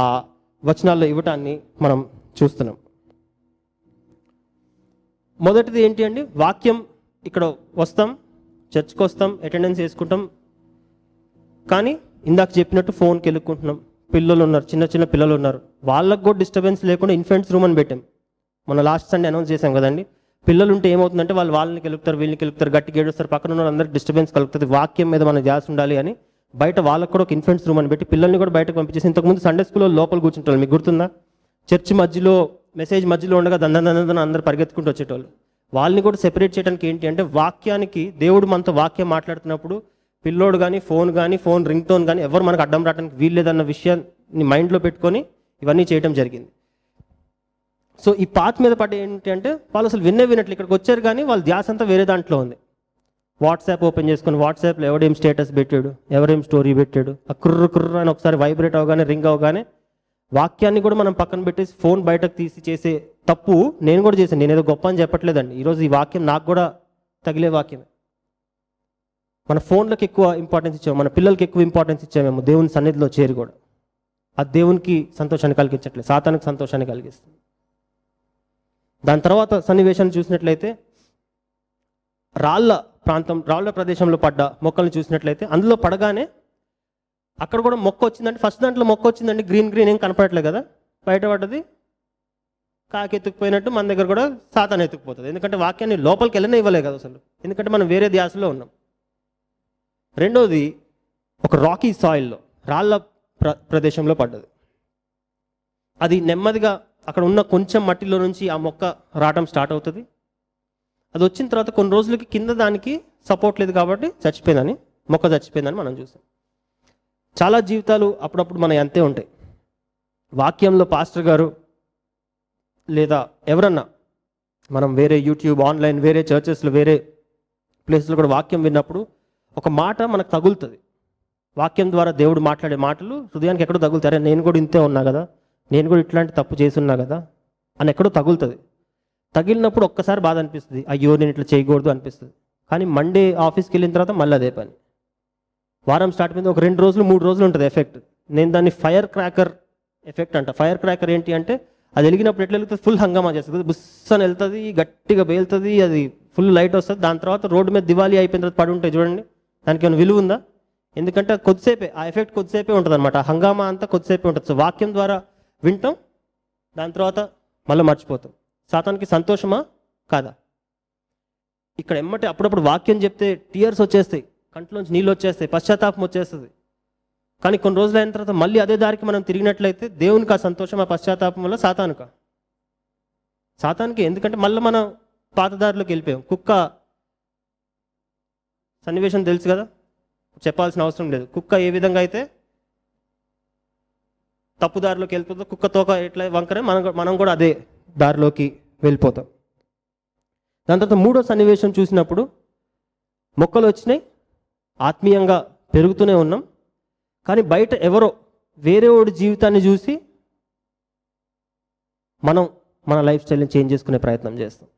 ఆ వచనాల్లో ఇవ్వటాన్ని మనం చూస్తున్నాం. మొదటిది ఏంటి అండి, వాక్యం. ఇక్కడ వస్తాం, చర్చ్కి వస్తాం, అటెండెన్స్ వేసుకుంటాం, కానీ ఇందాక చెప్పినట్టు ఫోన్కి వెళ్ళుకుంటున్నాం. పిల్లలు ఉన్నారు, చిన్న పిల్లలు ఉన్నారు, వాళ్ళకు కూడా డిస్టర్బెన్స్ లేకుండా ఇన్ఫెంట్స్ రూమ్ అని పెట్టాం. మనం లాస్ట్ సండే అనౌన్స్ చేసాం కదండి. పిల్లలు ఉంటే ఏమవుతుందంటే వాళ్ళని కలుపుతారు, వీళ్ళని కలుపుతారు, గట్టిగా ఏడుస్తారు, పక్కన ఉన్న అందరికి డిస్టర్బెన్స్ కలుగుతుంది. వాక్యం మీద మనం ధ్యాస ఉండాలి అని బయట వాళ్ళకు కూడా ఒక ఇన్ఫెంట్స్ రూమ్ అని పెట్టి పిల్లల్ని కూడా బయటకు పంపించేసి, ఇంతకుముందు సండే స్కూల్లో లోపల కూర్చుంటారు, మీకు గుర్తుందా? చర్చ్ మధ్యలో మెసేజ్ మధ్యలో ఉండగా దందన అందరూ పరిగెత్తుకుంటూ వచ్చేటోళ్ళు. వాళ్ళని కూడా సెపరేట్ చేయడానికి ఏంటి అంటే, వాక్యానికి దేవుడు మనతో వాక్యం మాట్లాడుతున్నప్పుడు పిల్లోడు కానీ, ఫోన్ రింగ్ టోన్ కానీ ఎవరు మనకు అడ్డం రావడానికి వీల్లేదన్న విషయాన్ని మైండ్లో పెట్టుకొని ఇవన్నీ చేయడం జరిగింది. సో ఈ పాత్ మీద పడ్డ ఏంటి అంటే, వాళ్ళు అసలు విన్నట్లు ఇక్కడికి వచ్చారు, కానీ వాళ్ళ ధ్యాస అంతా వేరే దాంట్లో ఉంది. వాట్సాప్ ఓపెన్ చేసుకుని వాట్సాప్లో ఎవడేం స్టేటస్ పెట్టాడు, ఎవరేం స్టోరీ పెట్టాడు, ఆ కుర్ర అని ఒకసారి వైబ్రేట్ అవగానే, రింగ్ అవగానే వాక్యాన్ని కూడా మనం పక్కన పెట్టేసి ఫోన్ బయటకు తీసి చేసే తప్పు నేను కూడా చేశాను. నేను ఏదో గొప్ప అని చెప్పట్లేదండి. ఈరోజు ఈ వాక్యం నాకు కూడా తగిలే వాక్యమే. మన ఫోన్లకు ఎక్కువ ఇంపార్టెన్స్ ఇచ్చాము, మన పిల్లలకి ఎక్కువ ఇంపార్టెన్స్ ఇచ్చామేమో, దేవుని సన్నిధిలో చేరి కూడా అది దేవునికి సంతోషాన్ని కలిగించట్లేదు, సాతానికి సంతోషాన్ని కలిగిస్తుంది. దాని తర్వాత సన్నివేశాన్ని చూసినట్లయితే, రాళ్ల ప్రదేశంలో పడ్డ మొక్కలను చూసినట్లయితే, అందులో పడగానే అక్కడ కూడా మొక్క వచ్చిందంటే, ఫస్ట్ దాంట్లో మొక్క వచ్చిందండి, గ్రీన్ ఏం కనపడట్లేదు కదా, బయట పడ్డది కాకి ఎత్తుకుపోయినట్టు మన దగ్గర కూడా సాతాను ఎత్తుకుపోతుంది. ఎందుకంటే వాక్యాన్ని లోపలికి వెళ్ళనే ఇవ్వలేదు కదా అసలు, ఎందుకంటే మనం వేరే ధ్యాసలో ఉన్నాం. రెండోది ఒక రాకీ సాయిల్లో, రాళ్ల ప్రదేశంలో పడ్డది. అది నెమ్మదిగా అక్కడ ఉన్న కొంచెం మట్టిలో నుంచి ఆ మొక్క రావడం స్టార్ట్ అవుతుంది. అది వచ్చిన తర్వాత కొన్ని రోజులకి కింద దానికి సపోర్ట్ లేదు కాబట్టి మొక్క చచ్చిపోయిందని మనం చూసాం. చాలా జీవితాలు అప్పుడప్పుడు మన అంతే ఉంటాయి. వాక్యంలో పాస్టర్ గారు లేదా ఎవరన్నా, మనం వేరే యూట్యూబ్, ఆన్లైన్, వేరే చర్చెస్లో, వేరే ప్లేస్లో కూడా వాక్యం విన్నప్పుడు ఒక మాట మనకు తగులుతుంది. వాక్యం ద్వారా దేవుడు మాట్లాడే మాటలు హృదయానికి ఎక్కడో తగులుతారే, నేను కూడా ఇంతే ఉన్నా కదా, నేను కూడా ఇట్లాంటి తప్పు చేసున్నా కదా అని ఎక్కడో తగులుతుంది. తగిలినప్పుడు ఒక్కసారి బాధ అనిపిస్తుంది, అయ్యో నేను ఇట్లా చేయకూడదు అనిపిస్తుంది. కానీ మండే ఆఫీస్కి వెళ్ళిన తర్వాత మళ్ళీ అదే పని. వారం స్టార్ట్ మీద ఒక 2 రోజులు 3 రోజులు ఉంటుంది ఎఫెక్ట్. నేను దాన్ని ఫైర్ క్రాకర్ ఎఫెక్ట్ అంట. ఫైర్ క్రాకర్ ఏంటి అంటే, అది వెలిగినప్పుడు ఎట్లా వెళ్తుంది, ఫుల్ హంగామా చేస్తుంది, బుస్సని వెళ్తుంది, గట్టిగా బేలుతుంది, అది ఫుల్ లైట్ వస్తుంది. దాని తర్వాత రోడ్డు మీద దివాళీ అయిపోయిన తర్వాత పడి ఉంటాయి చూడండి, దానికి ఏమైనా విలువ ఉందా? ఎందుకంటే కొద్దిసేపే ఆ ఎఫెక్ట్, కొద్దిసేపే ఉంటుంది అనమాట. హంగామా అంతా కొద్దిసేపే ఉంటుంది. సో వాక్యం ద్వారా వింటాం, దాని తర్వాత మళ్ళీ మర్చిపోతాం. సాతానికి సంతోషమా కాదా? ఇక్కడ ఎమ్మటే అప్పుడప్పుడు వాక్యం చెప్తే టీయర్స్ వచ్చేస్తాయి, కంట్లోంచి నీళ్ళు వచ్చేస్తాయి, పశ్చాత్తాపం వచ్చేస్తుంది. కానీ కొన్ని రోజులు అయిన తర్వాత మళ్ళీ అదే దారికి మనం తిరిగినట్లయితే దేవునికి ఆ సంతోషం, ఆ పశ్చాత్తాపం వల్ల సాతానికి ఎందుకంటే మళ్ళీ మనం పాతదారిలోకి వెళ్ళిపోయాం. కుక్క సన్నివేశం తెలుసు కదా, చెప్పాల్సిన అవసరం లేదు. కుక్క ఏ విధంగా అయితే తప్పుదారిలోకి వెళ్ళిపోతుందో, కుక్క తోక ఎట్లా వంకరే మనం కూడా అదే దారిలోకి వెళ్ళిపోతాం. దాని తర్వాత మూడో సన్నివేశం చూసినప్పుడు మొక్కలు వచ్చినాయి, ఆత్మీయంగా పెరుగుతూనే ఉన్నాం, కానీ బయట ఎవరో వేరేవాడి జీవితాన్ని చూసి మనం మన లైఫ్ స్టైల్ని చేంజ్ చేసుకునే ప్రయత్నం చేస్తాం,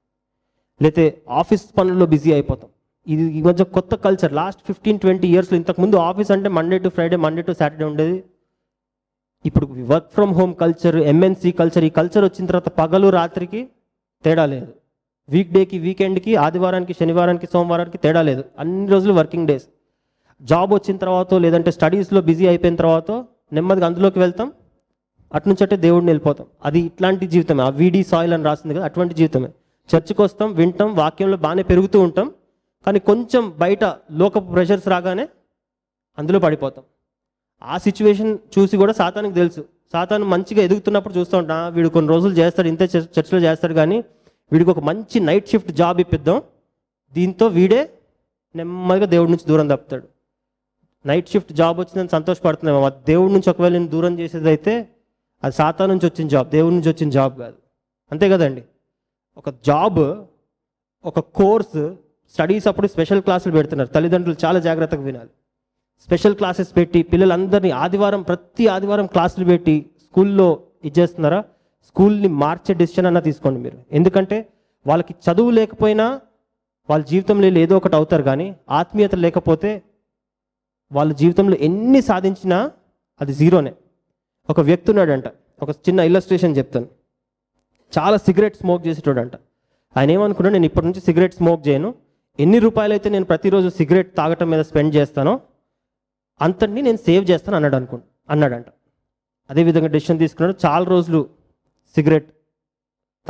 లేకపోతే ఆఫీస్ పనుల్లో బిజీ అయిపోతాం. ఇది ఈ మధ్య కొత్త కల్చర్, లాస్ట్ 15-20 years. ఇంతకుముందు ఆఫీస్ అంటే Monday to Friday, Monday to Saturday ఉండేది. ఇప్పుడు work from home culture, MNC culture, ఈ కల్చర్ వచ్చిన తర్వాత పగలు రాత్రికి తేడా లేదు, వీక్ డేకి వీకెండ్కి, ఆదివారానికి శనివారానికి సోమవారానికి తేడా లేదు, అన్ని రోజులు వర్కింగ్ డేస్. జాబ్ వచ్చిన తర్వాత లేదంటే స్టడీస్లో బిజీ అయిపోయిన తర్వాత నెమ్మదిగా అందులోకి వెళ్తాం, అటునుంచి అంటే దేవుడిని వెళ్ళిపోతాం. అది ఇట్లాంటి జీవితమే, ఆ వీడి సాయిల్ అని రాస్తుంది కదా, అటువంటి జీవితమే. చర్చికి వస్తాం, వింటాం, వాక్యంలో బాగానే పెరుగుతూ ఉంటాం, కానీ కొంచెం బయట లోకపు ప్రెషర్స్ రాగానే అందులో పడిపోతాం. ఆ సిచ్యువేషన్ చూసి కూడా సాతానికి తెలుసు. సాతాను మంచిగా ఎదుగుతున్నప్పుడు చూస్తూ ఉంటా, వీడు కొన్ని రోజులు చేస్తాడు, ఇంతే చర్చిలో చేస్తాడు, కానీ వీడికి ఒక మంచి నైట్ షిఫ్ట్ జాబ్ ఇప్పిద్దాం, దీంతో వీడే నెమ్మదిగా దేవుడి నుంచి దూరం తప్పుతాడు. నైట్ షిఫ్ట్ జాబ్ వచ్చిందని సంతోషపడుతున్నాం, అది దేవుడి నుంచి ఒకవేళ నేను దూరం చేసేది అయితే అది సాతాను నుంచి వచ్చిన జాబ్, దేవుడి నుంచి వచ్చిన జాబ్ కాదు. అంతే కదండి, ఒక జాబ్, ఒక కోర్సు, స్టడీస్ అప్పుడు స్పెషల్ క్లాసులు పెడుతున్నారు, తల్లిదండ్రులు చాలా జాగ్రత్తగా వినాలి. స్పెషల్ క్లాసెస్ పెట్టి పిల్లలందరినీ ఆదివారం, ప్రతి ఆదివారం క్లాసులు పెట్టి స్కూల్లో ఇచ్చేస్తున్నారా? స్కూల్ని మార్చే డెసిషన్ అన్నా తీసుకోండి మీరు, ఎందుకంటే వాళ్ళకి చదువు లేకపోయినా వాళ్ళ జీవితంలో ఏదో ఒకటి అవుతారు, కానీ ఆత్మీయత లేకపోతే వాళ్ళ జీవితంలో ఎన్ని సాధించినా అది జీరోనే. ఒక వ్యక్తి ఉన్నాడంట, ఒక చిన్న ఇల్లస్ట్రేషన్ చెప్తాను, చాలా సిగరెట్ స్మోక్ చేసేటోడు అంట. ఆయన ఏమనుకున్నాడు, నేను ఇప్పటి నుంచి సిగరెట్ స్మోక్ చేయను, ఎన్ని రూపాయలైతే నేను ప్రతిరోజు సిగరెట్ తాగటం మీద స్పెండ్ చేస్తానో అంతటినీ నేను సేవ్ చేస్తాను అన్నాడంట. అదేవిధంగా డెసిషన్ తీసుకున్నాడు, చాలా రోజులు సిగరెట్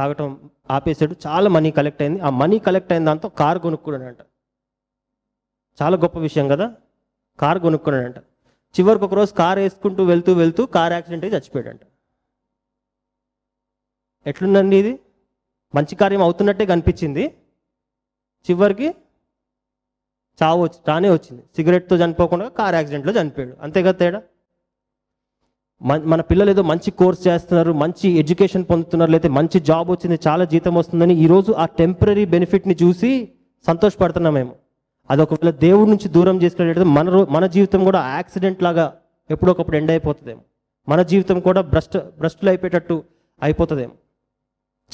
తాగటం ఆపేసాడు, చాలా మనీ కలెక్ట్ అయింది. ఆ మనీ కలెక్ట్ అయిన దాంతో కారు కొనుక్కున్నాడంట, చాలా గొప్ప విషయం కదా, కారు కొనుక్కున్నాడంట. చివరికి ఒకరోజు కారు వేసుకుంటూ వెళ్తూ వెళ్తూ కారు యాక్సిడెంట్ అయ్యి చచ్చిపోయాడంట. ఎట్లుందండి ఇది? మంచి కార్యం అవుతున్నట్టే కనిపించింది, చివరికి చావు రానే వచ్చింది. సిగరెట్తో చనిపోకుండా కార్ యాక్సిడెంట్లో చనిపోయాడు. అంతేగా తేడా. మన పిల్లలు ఏదో మంచి కోర్స్ చేస్తున్నారు, మంచి ఎడ్యుకేషన్ పొందుతున్నారు, లేకపోతే మంచి జాబ్ వచ్చింది, చాలా జీతం వస్తుందని ఈరోజు ఆ టెంపరీ బెనిఫిట్ని చూసి సంతోషపడుతున్నాం మేము. అది ఒకవేళ దేవుడి నుంచి దూరం చేసుకునేటప్పుడు మన జీవితం కూడా యాక్సిడెంట్ లాగా ఎప్పుడొకప్పుడు ఎండ్ అయిపోతుందేమో, మన జీవితం కూడా భ్రష్టులు అయిపోయేటట్టు అయిపోతుందేమో.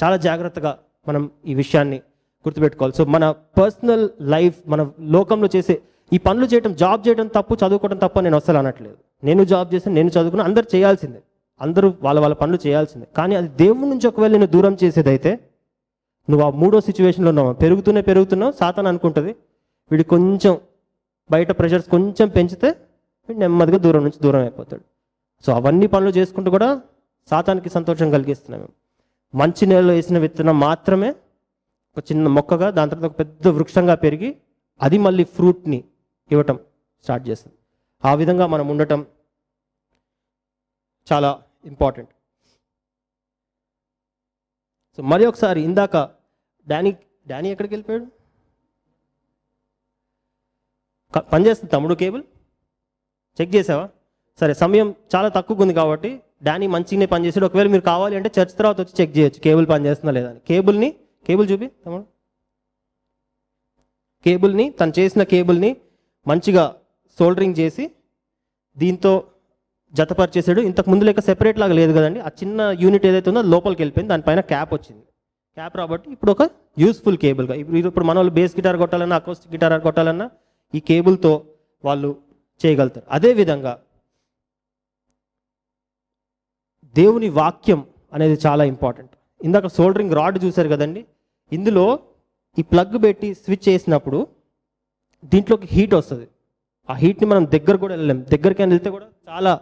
చాలా జాగ్రత్తగా మనం ఈ విషయాన్ని గుర్తుపెట్టుకోవాలి. సో మన పర్సనల్ లైఫ్, మన లోకంలో చేసే ఈ పనులు చేయటం, జాబ్ చేయడం తప్పు, చదువుకోవడం తప్పు నేను అసలు అనట్లేదు. నేను జాబ్ చేసాను, నేను చదువుకున్నాను, అందరూ చేయాల్సిందే, అందరూ వాళ్ళ పనులు చేయాల్సిందే. కానీ అది దేవుడి నుంచి ఒకవేళ నేను దూరం చేసేదైతే నువ్వు ఆ మూడో సిచ్యువేషన్లో ఉన్నావు, పెరుగుతున్నావు. సాతాను అనుకుంటుంది, వీడు కొంచెం బయట ప్రెషర్స్ కొంచెం పెంచితే వీడు నెమ్మదిగా దూరం నుంచి దూరం అయిపోతాడు. సో అవన్నీ పనులు చేసుకుంటూ కూడా సాతానికి సంతోషం కలిగిస్తున్నాము. మంచి నేలలో వేసిన విత్తనం మాత్రమే ఒక చిన్న మొక్కగా, దాని తర్వాత ఒక పెద్ద వృక్షంగా పెరిగి అది మళ్ళీ ఫ్రూట్ని ఇవ్వటం స్టార్ట్ చేస్తుంది. ఆ విధంగా మనం ఉండటం చాలా ఇంపార్టెంట్. సో మరి ఒకసారి ఇందాక డానీ ఎక్కడికి వెళ్ళిపోయాడు? పనిచేస్తుంది తమ్ముడు, కేబుల్ చెక్ చేసావా? సరే, సమయం చాలా తక్కువగా ఉంది కాబట్టి డానీ మంచిగానే పనిచేసాడు. ఒకవేళ మీరు కావాలి అంటే చర్చ్ తర్వాత వచ్చి చెక్ చేయొచ్చు కేబుల్ పనిచేస్తుందా లేదా అని. కేబుల్ చూపి తమ్ముడు, కేబుల్ని, తను చేసిన కేబుల్ని మంచిగా సోల్డరింగ్ చేసి దీంతో జతపరిచేసాడు. ఇంతకుముందు లేక సెపరేట్ లాగా లేదు కదండి, ఆ చిన్న యూనిట్ ఏదైతే ఉందో లోపలికి వెళ్ళిపోయింది, దానిపైన క్యాప్ వచ్చింది. క్యాప్ రాబట్టి ఇప్పుడు ఒక యూస్ఫుల్ కేబుల్గా ఇప్పుడు మన వాళ్ళు బేస్ గిటార్ కొట్టాలన్నా, అకౌస్టిక్ గిటార్ కొట్టాలన్నా ఈ కేబుల్తో వాళ్ళు చేయగలుగుతారు. అదేవిధంగా దేవుని వాక్యం అనేది చాలా ఇంపార్టెంట్. ఇందాక సోల్డరింగ్ రాడ్ చూశారు కదండి, ఇందులో ఈ ప్లగ్ పెట్టి స్విచ్ చేసినప్పుడు దీంట్లోకి హీట్ వస్తుంది. ఆ హీట్ని మనం దగ్గర కూడా వెళ్ళలేం, దగ్గరికైనా వెళ్తే కూడా చాలా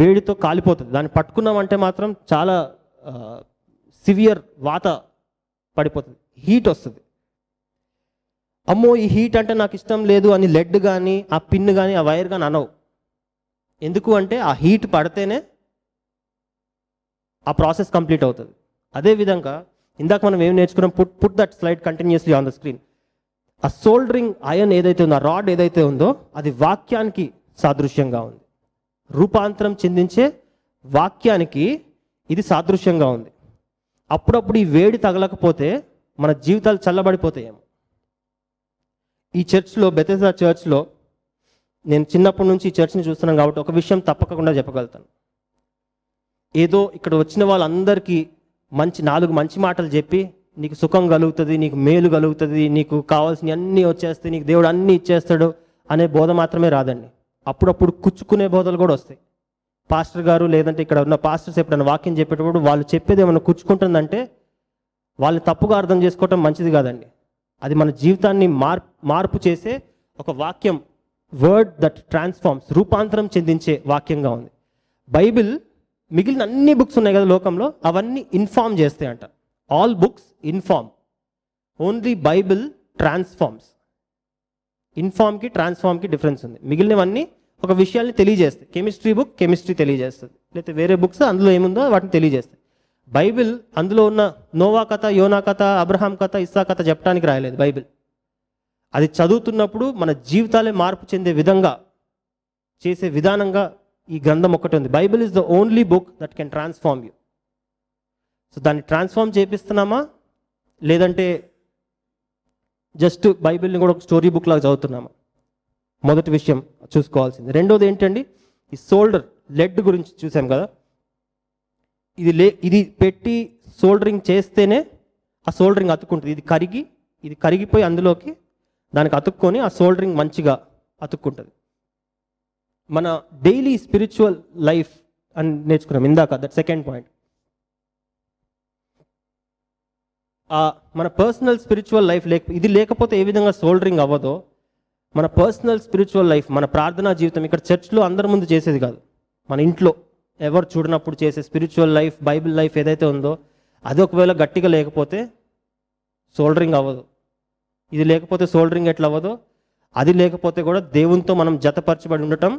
వేడితో కాలిపోతుంది. దాన్ని పట్టుకున్నామంటే మాత్రం చాలా సివియర్ వాత పడిపోతుంది, హీట్ వస్తుంది. అమ్మో ఈ హీట్ అంటే నాకు ఇష్టం లేదు అని లెడ్ కానీ ఆ పిన్ కానీ ఆ వైర్ కానీ అనవు. ఎందుకు అంటే ఆ హీట్ పడితేనే ఆ ప్రాసెస్ కంప్లీట్ అవుతుంది. అదేవిధంగా ఇందాక మనం ఏం నేర్చుకున్నాం, put that slide continuously on the screen. ఆ సోల్డరింగ్ ఐరన్ ఏదైతే ఉందో, ఆ రాడ్ ఏదైతే ఉందో, అది వాక్యానికి సాదృశ్యంగా ఉంది. రూపాంతరం చెందించే వాక్యానికి ఇది సాదృశ్యంగా ఉంది. అప్పుడప్పుడు ఈ వేడి తగలకపోతే మన జీవితాలు చల్లబడిపోతాయేమో. ఈ చర్చ్లో, బెతెస్దా చర్చ్లో, నేను చిన్నప్పటి నుంచి ఈ చర్చ్ని చూస్తున్నాను కాబట్టి ఒక విషయం తప్పకుండా చెప్పగలుగుతాను. ఏదో ఇక్కడ వచ్చిన వాళ్ళందరికీ నాలుగు మంచి మాటలు చెప్పి నీకు సుఖం కలుగుతుంది, నీకు మేలు కలుగుతుంది, నీకు కావాల్సినవి అన్నీ వచ్చేస్తాయి, నీకు దేవుడు అన్నీ ఇచ్చేస్తాడు అనే బోధ మాత్రమే రాదండి. అప్పుడప్పుడు కుచ్చుకునే బోధలు కూడా వస్తాయి. పాస్టర్ గారు లేదంటే ఇక్కడ ఉన్న పాస్టర్స్ ఎప్పుడైనా వాక్యం చెప్పేటప్పుడు వాళ్ళు చెప్పేది ఏమైనా కుచ్చుకుంటుందంటే వాళ్ళు తప్పుగా అర్థం చేసుకోవటం మంచిది కాదండి. అది మన జీవితాన్ని మార్పు చేసే ఒక వాక్యం, వర్డ్ దట్ ట్రాన్స్ఫార్మ్స్, రూపాంతరం చెందించే వాక్యంగా ఉంది. బైబిల్ మిగిలిన అన్ని బుక్స్ ఉన్నాయి కదా లోకంలో, అవన్నీ ఇన్ఫార్మ్ చేస్తాయి అంట. All books inform, only Bible transforms. ఇన్ఫార్మ్కి ట్రాన్స్ఫార్మ్కి డిఫరెన్స్ ఉంది. మిగిలినవన్నీ ఒక విషయాన్ని తెలియజేస్తాయి. కెమిస్ట్రీ బుక్ కెమిస్ట్రీ తెలియజేస్తుంది, లేకపోతే వేరే బుక్స్ అందులో ఏముందో వాటిని తెలియజేస్తాయి. బైబిల్ అందులో ఉన్న నోవా కథ, యోనా కథ, అబ్రహాం కథ, ఇస్సా కథ చెప్పడానికి రాయలేదు బైబిల్. అది చదువుతున్నప్పుడు మన జీవితాలే మార్పు చెందే విధంగా చేసే విధానంగా ఈ గ్రంథం ఒకటి ఉంది. Bible is the only book that can transform you. So దాన్ని ట్రాన్స్ఫార్మ్ చేపిస్తున్నామా, లేదంటే జస్ట్ బైబిల్ని కూడా ఒక స్టోరీ బుక్ లాగా చదువుతున్నామా? మొదటి విషయం చూసుకోవాల్సింది. రెండోది ఏంటండి, ఈ సోల్డర్ లెడ్ గురించి చూసాం కదా. ఇది పెట్టి సోల్డరింగ్ చేస్తేనే ఆ సోల్డరింగ్ అతుక్కుంటుంది. ఇది కరిగిపోయి అందులోకి దానికి అతుక్కొని ఆ సోల్డరింగ్ మంచిగా అతుక్కుంటుంది. మన డైలీ స్పిరిచువల్ లైఫ్ అని నేర్చుకున్నాం ఇందాక, దట్ సెకండ్ పాయింట్. మన పర్సనల్ స్పిరిచువల్ లైఫ్ ఇది లేకపోతే ఏ విధంగా సోల్డరింగ్ అవ్వదో, మన పర్సనల్ స్పిరిచువల్ లైఫ్, మన ప్రార్థనా జీవితం ఇక్కడ చర్చ్లో అందరి ముందు చేసేది కాదు, మన ఇంట్లో ఎవరు చూడనప్పుడు చేసే స్పిరిచువల్ లైఫ్, బైబిల్ లైఫ్ ఏదైతే ఉందో అది ఒకవేళ గట్టిగా లేకపోతే సోల్డరింగ్ అవ్వదు. ఇది లేకపోతే సోల్డరింగ్ ఎట్లా అవ్వదో, అది లేకపోతే కూడా దేవునితో మనం జతపరచబడి ఉండటం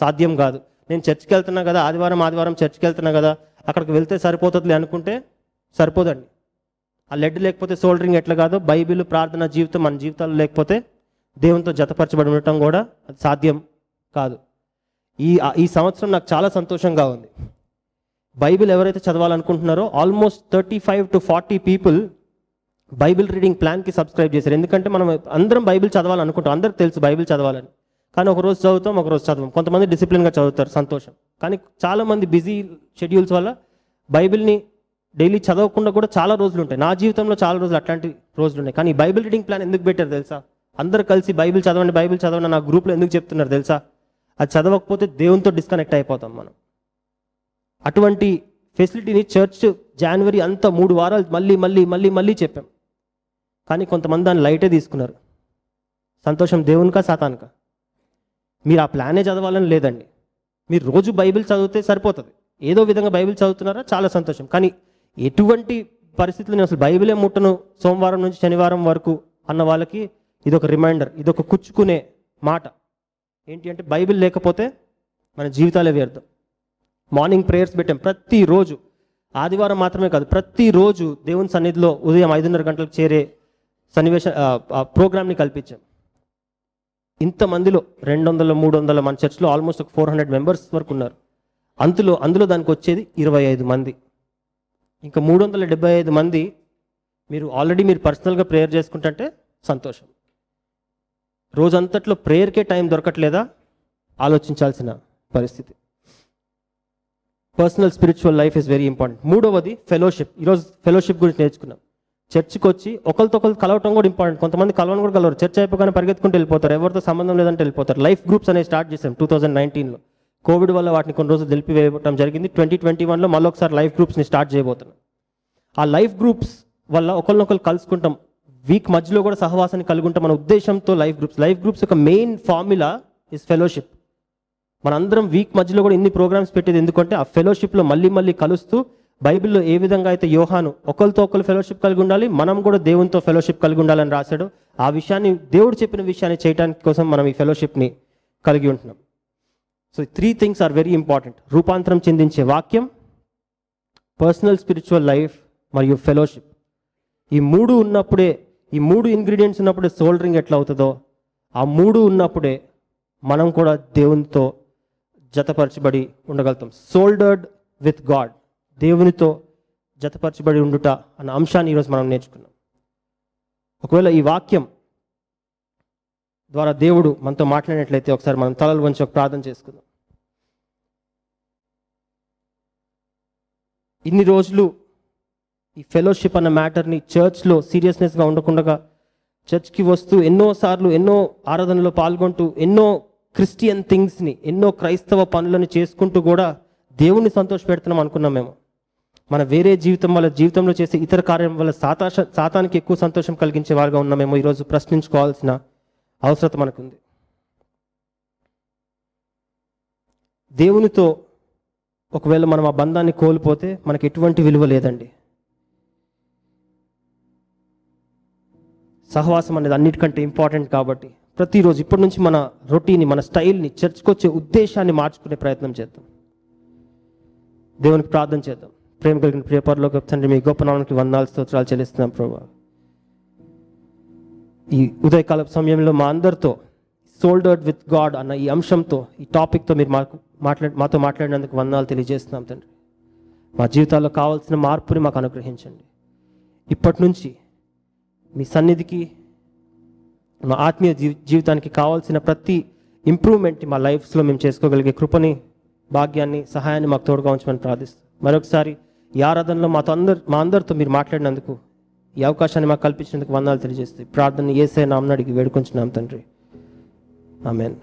సాధ్యం కాదు. నేను చర్చ్కి వెళ్తున్నా కదా, ఆదివారం చర్చ్కి వెళ్తున్నా కదా, అక్కడికి వెళ్తే సరిపోతుంది అనుకుంటే సరిపోదండి. ఆ లెడ్ లేకపోతే సోల్డరింగ్ ఎట్లా కాదో, బైబిల్, ప్రార్థనా జీవితం మన జీవితాలు లేకపోతే దేవునితో జతపరచబడి ఉండటం కూడా అది సాధ్యం కాదు. ఈ సంవత్సరం నాకు చాలా సంతోషంగా ఉంది. బైబిల్ ఎవరైతే చదవాలనుకుంటున్నారో almost 35 to 40 people Bible reading ప్లాన్కి సబ్స్క్రైబ్ చేశారు. ఎందుకంటే మనం అందరం బైబిల్ చదవాలనుకుంటాం, అందరికి తెలుసు బైబిల్ చదవాలని, కానీ ఒకరోజు చదువుతాం, ఒకరోజు చదవం. కొంతమంది డిసిప్లిన్గా చదువుతారు, సంతోషం. కానీ చాలామంది బిజీ షెడ్యూల్స్ వల్ల బైబిల్ని డైలీ చదవకుండా కూడా చాలా రోజులు ఉంటాయి. నా జీవితంలో చాలా రోజులు అట్లాంటి రోజులు ఉన్నాయి. కానీ బైబిల్ రీడింగ్ ప్లాన్ ఎందుకు పెట్టారు తెలుసా? అందరు కలిసి బైబిల్ చదవండి నా గ్రూప్లో ఎందుకు చెప్తున్నారు తెలుసా? అది చదవకపోతే దేవునితో డిస్కనెక్ట్ అయిపోతాం మనం. అటువంటి ఫెసిలిటీని చర్చ్ జనవరి అంతా 3 వారాలు మళ్ళీ చెప్పాం. కానీ కొంతమంది దాన్ని లైటే తీసుకున్నారు. సంతోషం దేవునికా సాతానుకా? మీరు ఆ ప్లానే చదవాలని లేదండి. మీరు రోజు బైబిల్ చదివితే సరిపోతుంది. ఏదో విధంగా బైబిల్ చదువుతున్నారా, చాలా సంతోషం. కానీ ఎటువంటి పరిస్థితులు నేను అసలు బైబిలే ముట్టను సోమవారం నుంచి శనివారం వరకు అన్న వాళ్ళకి ఇదొక రిమైండర్, ఇదొక కుచ్చుకునే మాట. ఏంటి అంటే బైబిల్ లేకపోతే మన జీవితాలే వ్యర్థం. మార్నింగ్ ప్రేయర్స్ పెట్టాం ప్రతిరోజు, ఆదివారం మాత్రమే కాదు ప్రతిరోజు దేవుని సన్నిధిలో ఉదయం 5:30 గంటలకు చేరే సన్నివేశ ప్రోగ్రామ్ని కల్పించాం. ఇంతమందిలో 200-300 మన చర్చ్లో ఆల్మోస్ట్ ఒక 400 మెంబర్స్ వరకు ఉన్నారు. అందులో దానికి వచ్చేది 25 మంది. ఇంకా 375 మంది మీరు ఆల్రెడీ పర్సనల్గా ప్రేయర్ చేసుకుంటుంటే సంతోషం. రోజంతట్లో ప్రేయర్కే టైం దొరకట్లేదా ఆలోచించాల్సిన పరిస్థితి. Personal spiritual life is very important. మూడవది ఫెలోషిప్. ఈరోజు ఫెలోషిప్ గురించి నేర్చుకున్నాం. చర్చ్కి వచ్చి ఒకరితో ఒకరు కలవటం కూడా ఇంపార్టెంట్. కొంతమంది కలవరు, చర్చ్ అయిపోగానే పరిగెత్తుకుంటూ వెళ్ళిపోతారు, ఎవరితో సంబంధం లేదంటే వెళ్ళిపోతారు. లైఫ్ గ్రూప్స్ అనేవి స్టార్ట్ చేసాం 2019లో. కోవిడ్ వల్ల వాటిని కొన్ని రోజులు నిలిపివేయడం జరిగింది. 2021లో మళ్ళొకసారి లైఫ్ గ్రూప్స్ని స్టార్ట్ చేయబోతున్నాం. ఆ లైఫ్ గ్రూప్స్ వల్ల ఒకరినొకరు కలుసుకుంటాం, వీక్ మధ్యలో కూడా సహవాసాన్ని కలుగుంటాం మన ఉద్దేశంతో. లైఫ్ గ్రూప్స్ యొక్క మెయిన్ ఫార్ములా ఇస్ ఫెలోషిప్. మనందరం వీక్ మధ్యలో కూడా ఇన్ని ప్రోగ్రామ్స్ పెట్టేది ఎందుకంటే ఆ ఫెలోషిప్లో మళ్ళీ కలుస్తూ బైబిల్లో ఏ విధంగా అయితే యోహాను ఒకరితో ఒకరు ఫెలోషిప్ కలిగి ఉండాలి, మనం కూడా దేవునితో ఫెలోషిప్ కలిగి ఉండాలని రాశాడు. ఆ విషయాన్ని, దేవుడు చెప్పిన విషయాన్ని చేయడానికి కోసం మనం ఈ ఫెలోషిప్ని కలిగి ఉంటున్నాం. So three things are very important: రూపాంతరం చెందించే వాక్యం, పర్సనల్ స్పిరిచువల్ లైఫ్ మరియు ఫెలోషిప్. ఈ మూడు ఉన్నప్పుడే, ఈ మూడు ఇంగ్రీడియంట్స్ ఉన్నప్పుడే సోల్డరింగ్ ఎట్లా అవుతుందో, ఆ మూడు ఉన్నప్పుడే మనం కూడా దేవునితో జతపరచబడి ఉండగలుగుతాం. సోల్డర్డ్ విత్ గాడ్, దేవునితో జతపరచబడి ఉండుట అన్న అంశాన్ని ఈరోజు మనం నేర్చుకున్నాం. ఒకవేళ ఈ వాక్యం ద్వారా దేవుడు మనతో మాట్లాడినట్లయితే ఒకసారి మనం తలలు వంచి ఒక ప్రార్థన చేసుకుందాం. ఇన్ని రోజులు ఈ ఫెలోషిప్ అన్న మ్యాటర్ని చర్చ్లో సీరియస్నెస్గా ఉండకుండా, చర్చ్కి వస్తూ ఎన్నోసార్లు ఎన్నో ఆరాధనలో పాల్గొంటూ, ఎన్నో క్రిస్టియన్ థింగ్స్ని, ఎన్నో క్రైస్తవ పనులను చేసుకుంటూ కూడా దేవుణ్ణి సంతోషపెడుతున్నాం అనుకున్నాం మేము. మన వేరే జీవితం వల్ల, జీవితంలో చేసే ఇతర కార్యం వల్ల సాతానికి ఎక్కువ సంతోషం కలిగించే వారుగా ఉన్నామేమో ఈరోజు ప్రశ్నించుకోవాల్సిన అవసరం మనకుంది. దేవునితో ఒకవేళ మనం ఆ బంధాన్ని కోల్పోతే మనకు ఎటువంటి విలువ లేదండి. సహవాసం అనేది అన్నిటికంటే ఇంపార్టెంట్. కాబట్టి ప్రతిరోజు ఇప్పటి నుంచి మన రొటీన్ని, మన స్టైల్ని, చర్చ్కి వచ్చే ఉద్దేశాన్ని మార్చుకునే ప్రయత్నం చేద్దాం. దేవునికి ప్రార్థన చేద్దాం. ప్రేమ కలిగిన ప్రియపరలోక తండ్రి, మీ గొప్ప నామానికి వందనాలు, స్తోత్రాలు చెల్లిస్తున్నాం ప్రభువా. ఈ ఉదయకాల సమయంలో మా అందరితో సోల్డర్డ్ విత్ గాడ్ అన్న ఈ అంశంతో, ఈ టాపిక్తో మీరు మాతో మాట్లాడినందుకు వందనాలు తెలియజేస్తున్నాం తండ్రి. మా జీవితాల్లో కావాల్సిన మార్పుని మాకు అనుగ్రహించండి. ఇప్పటి నుంచి మీ సన్నిధికి, మా ఆత్మీయ జీవితానికి కావాల్సిన ప్రతి ఇంప్రూవ్మెంట్ని మా లైఫ్స్లో మేము చేసుకోగలిగే కృపని, భాగ్యాన్ని, సహాయాన్ని మాకు తోడుగా ఉంచమని ప్రార్థిస్తాం. మరొకసారి ఈ ఆరాధనలో మా అందరితో మీరు మాట్లాడినందుకు, ఈ అవకాశాన్ని మాకు కల్పించినందుకు వందనాలు తెలియజేస్తాయి. ప్రార్థన యేసే నామమున అడిగి వేడుకొంచున్నాం తండ్రి. ఆమేన్.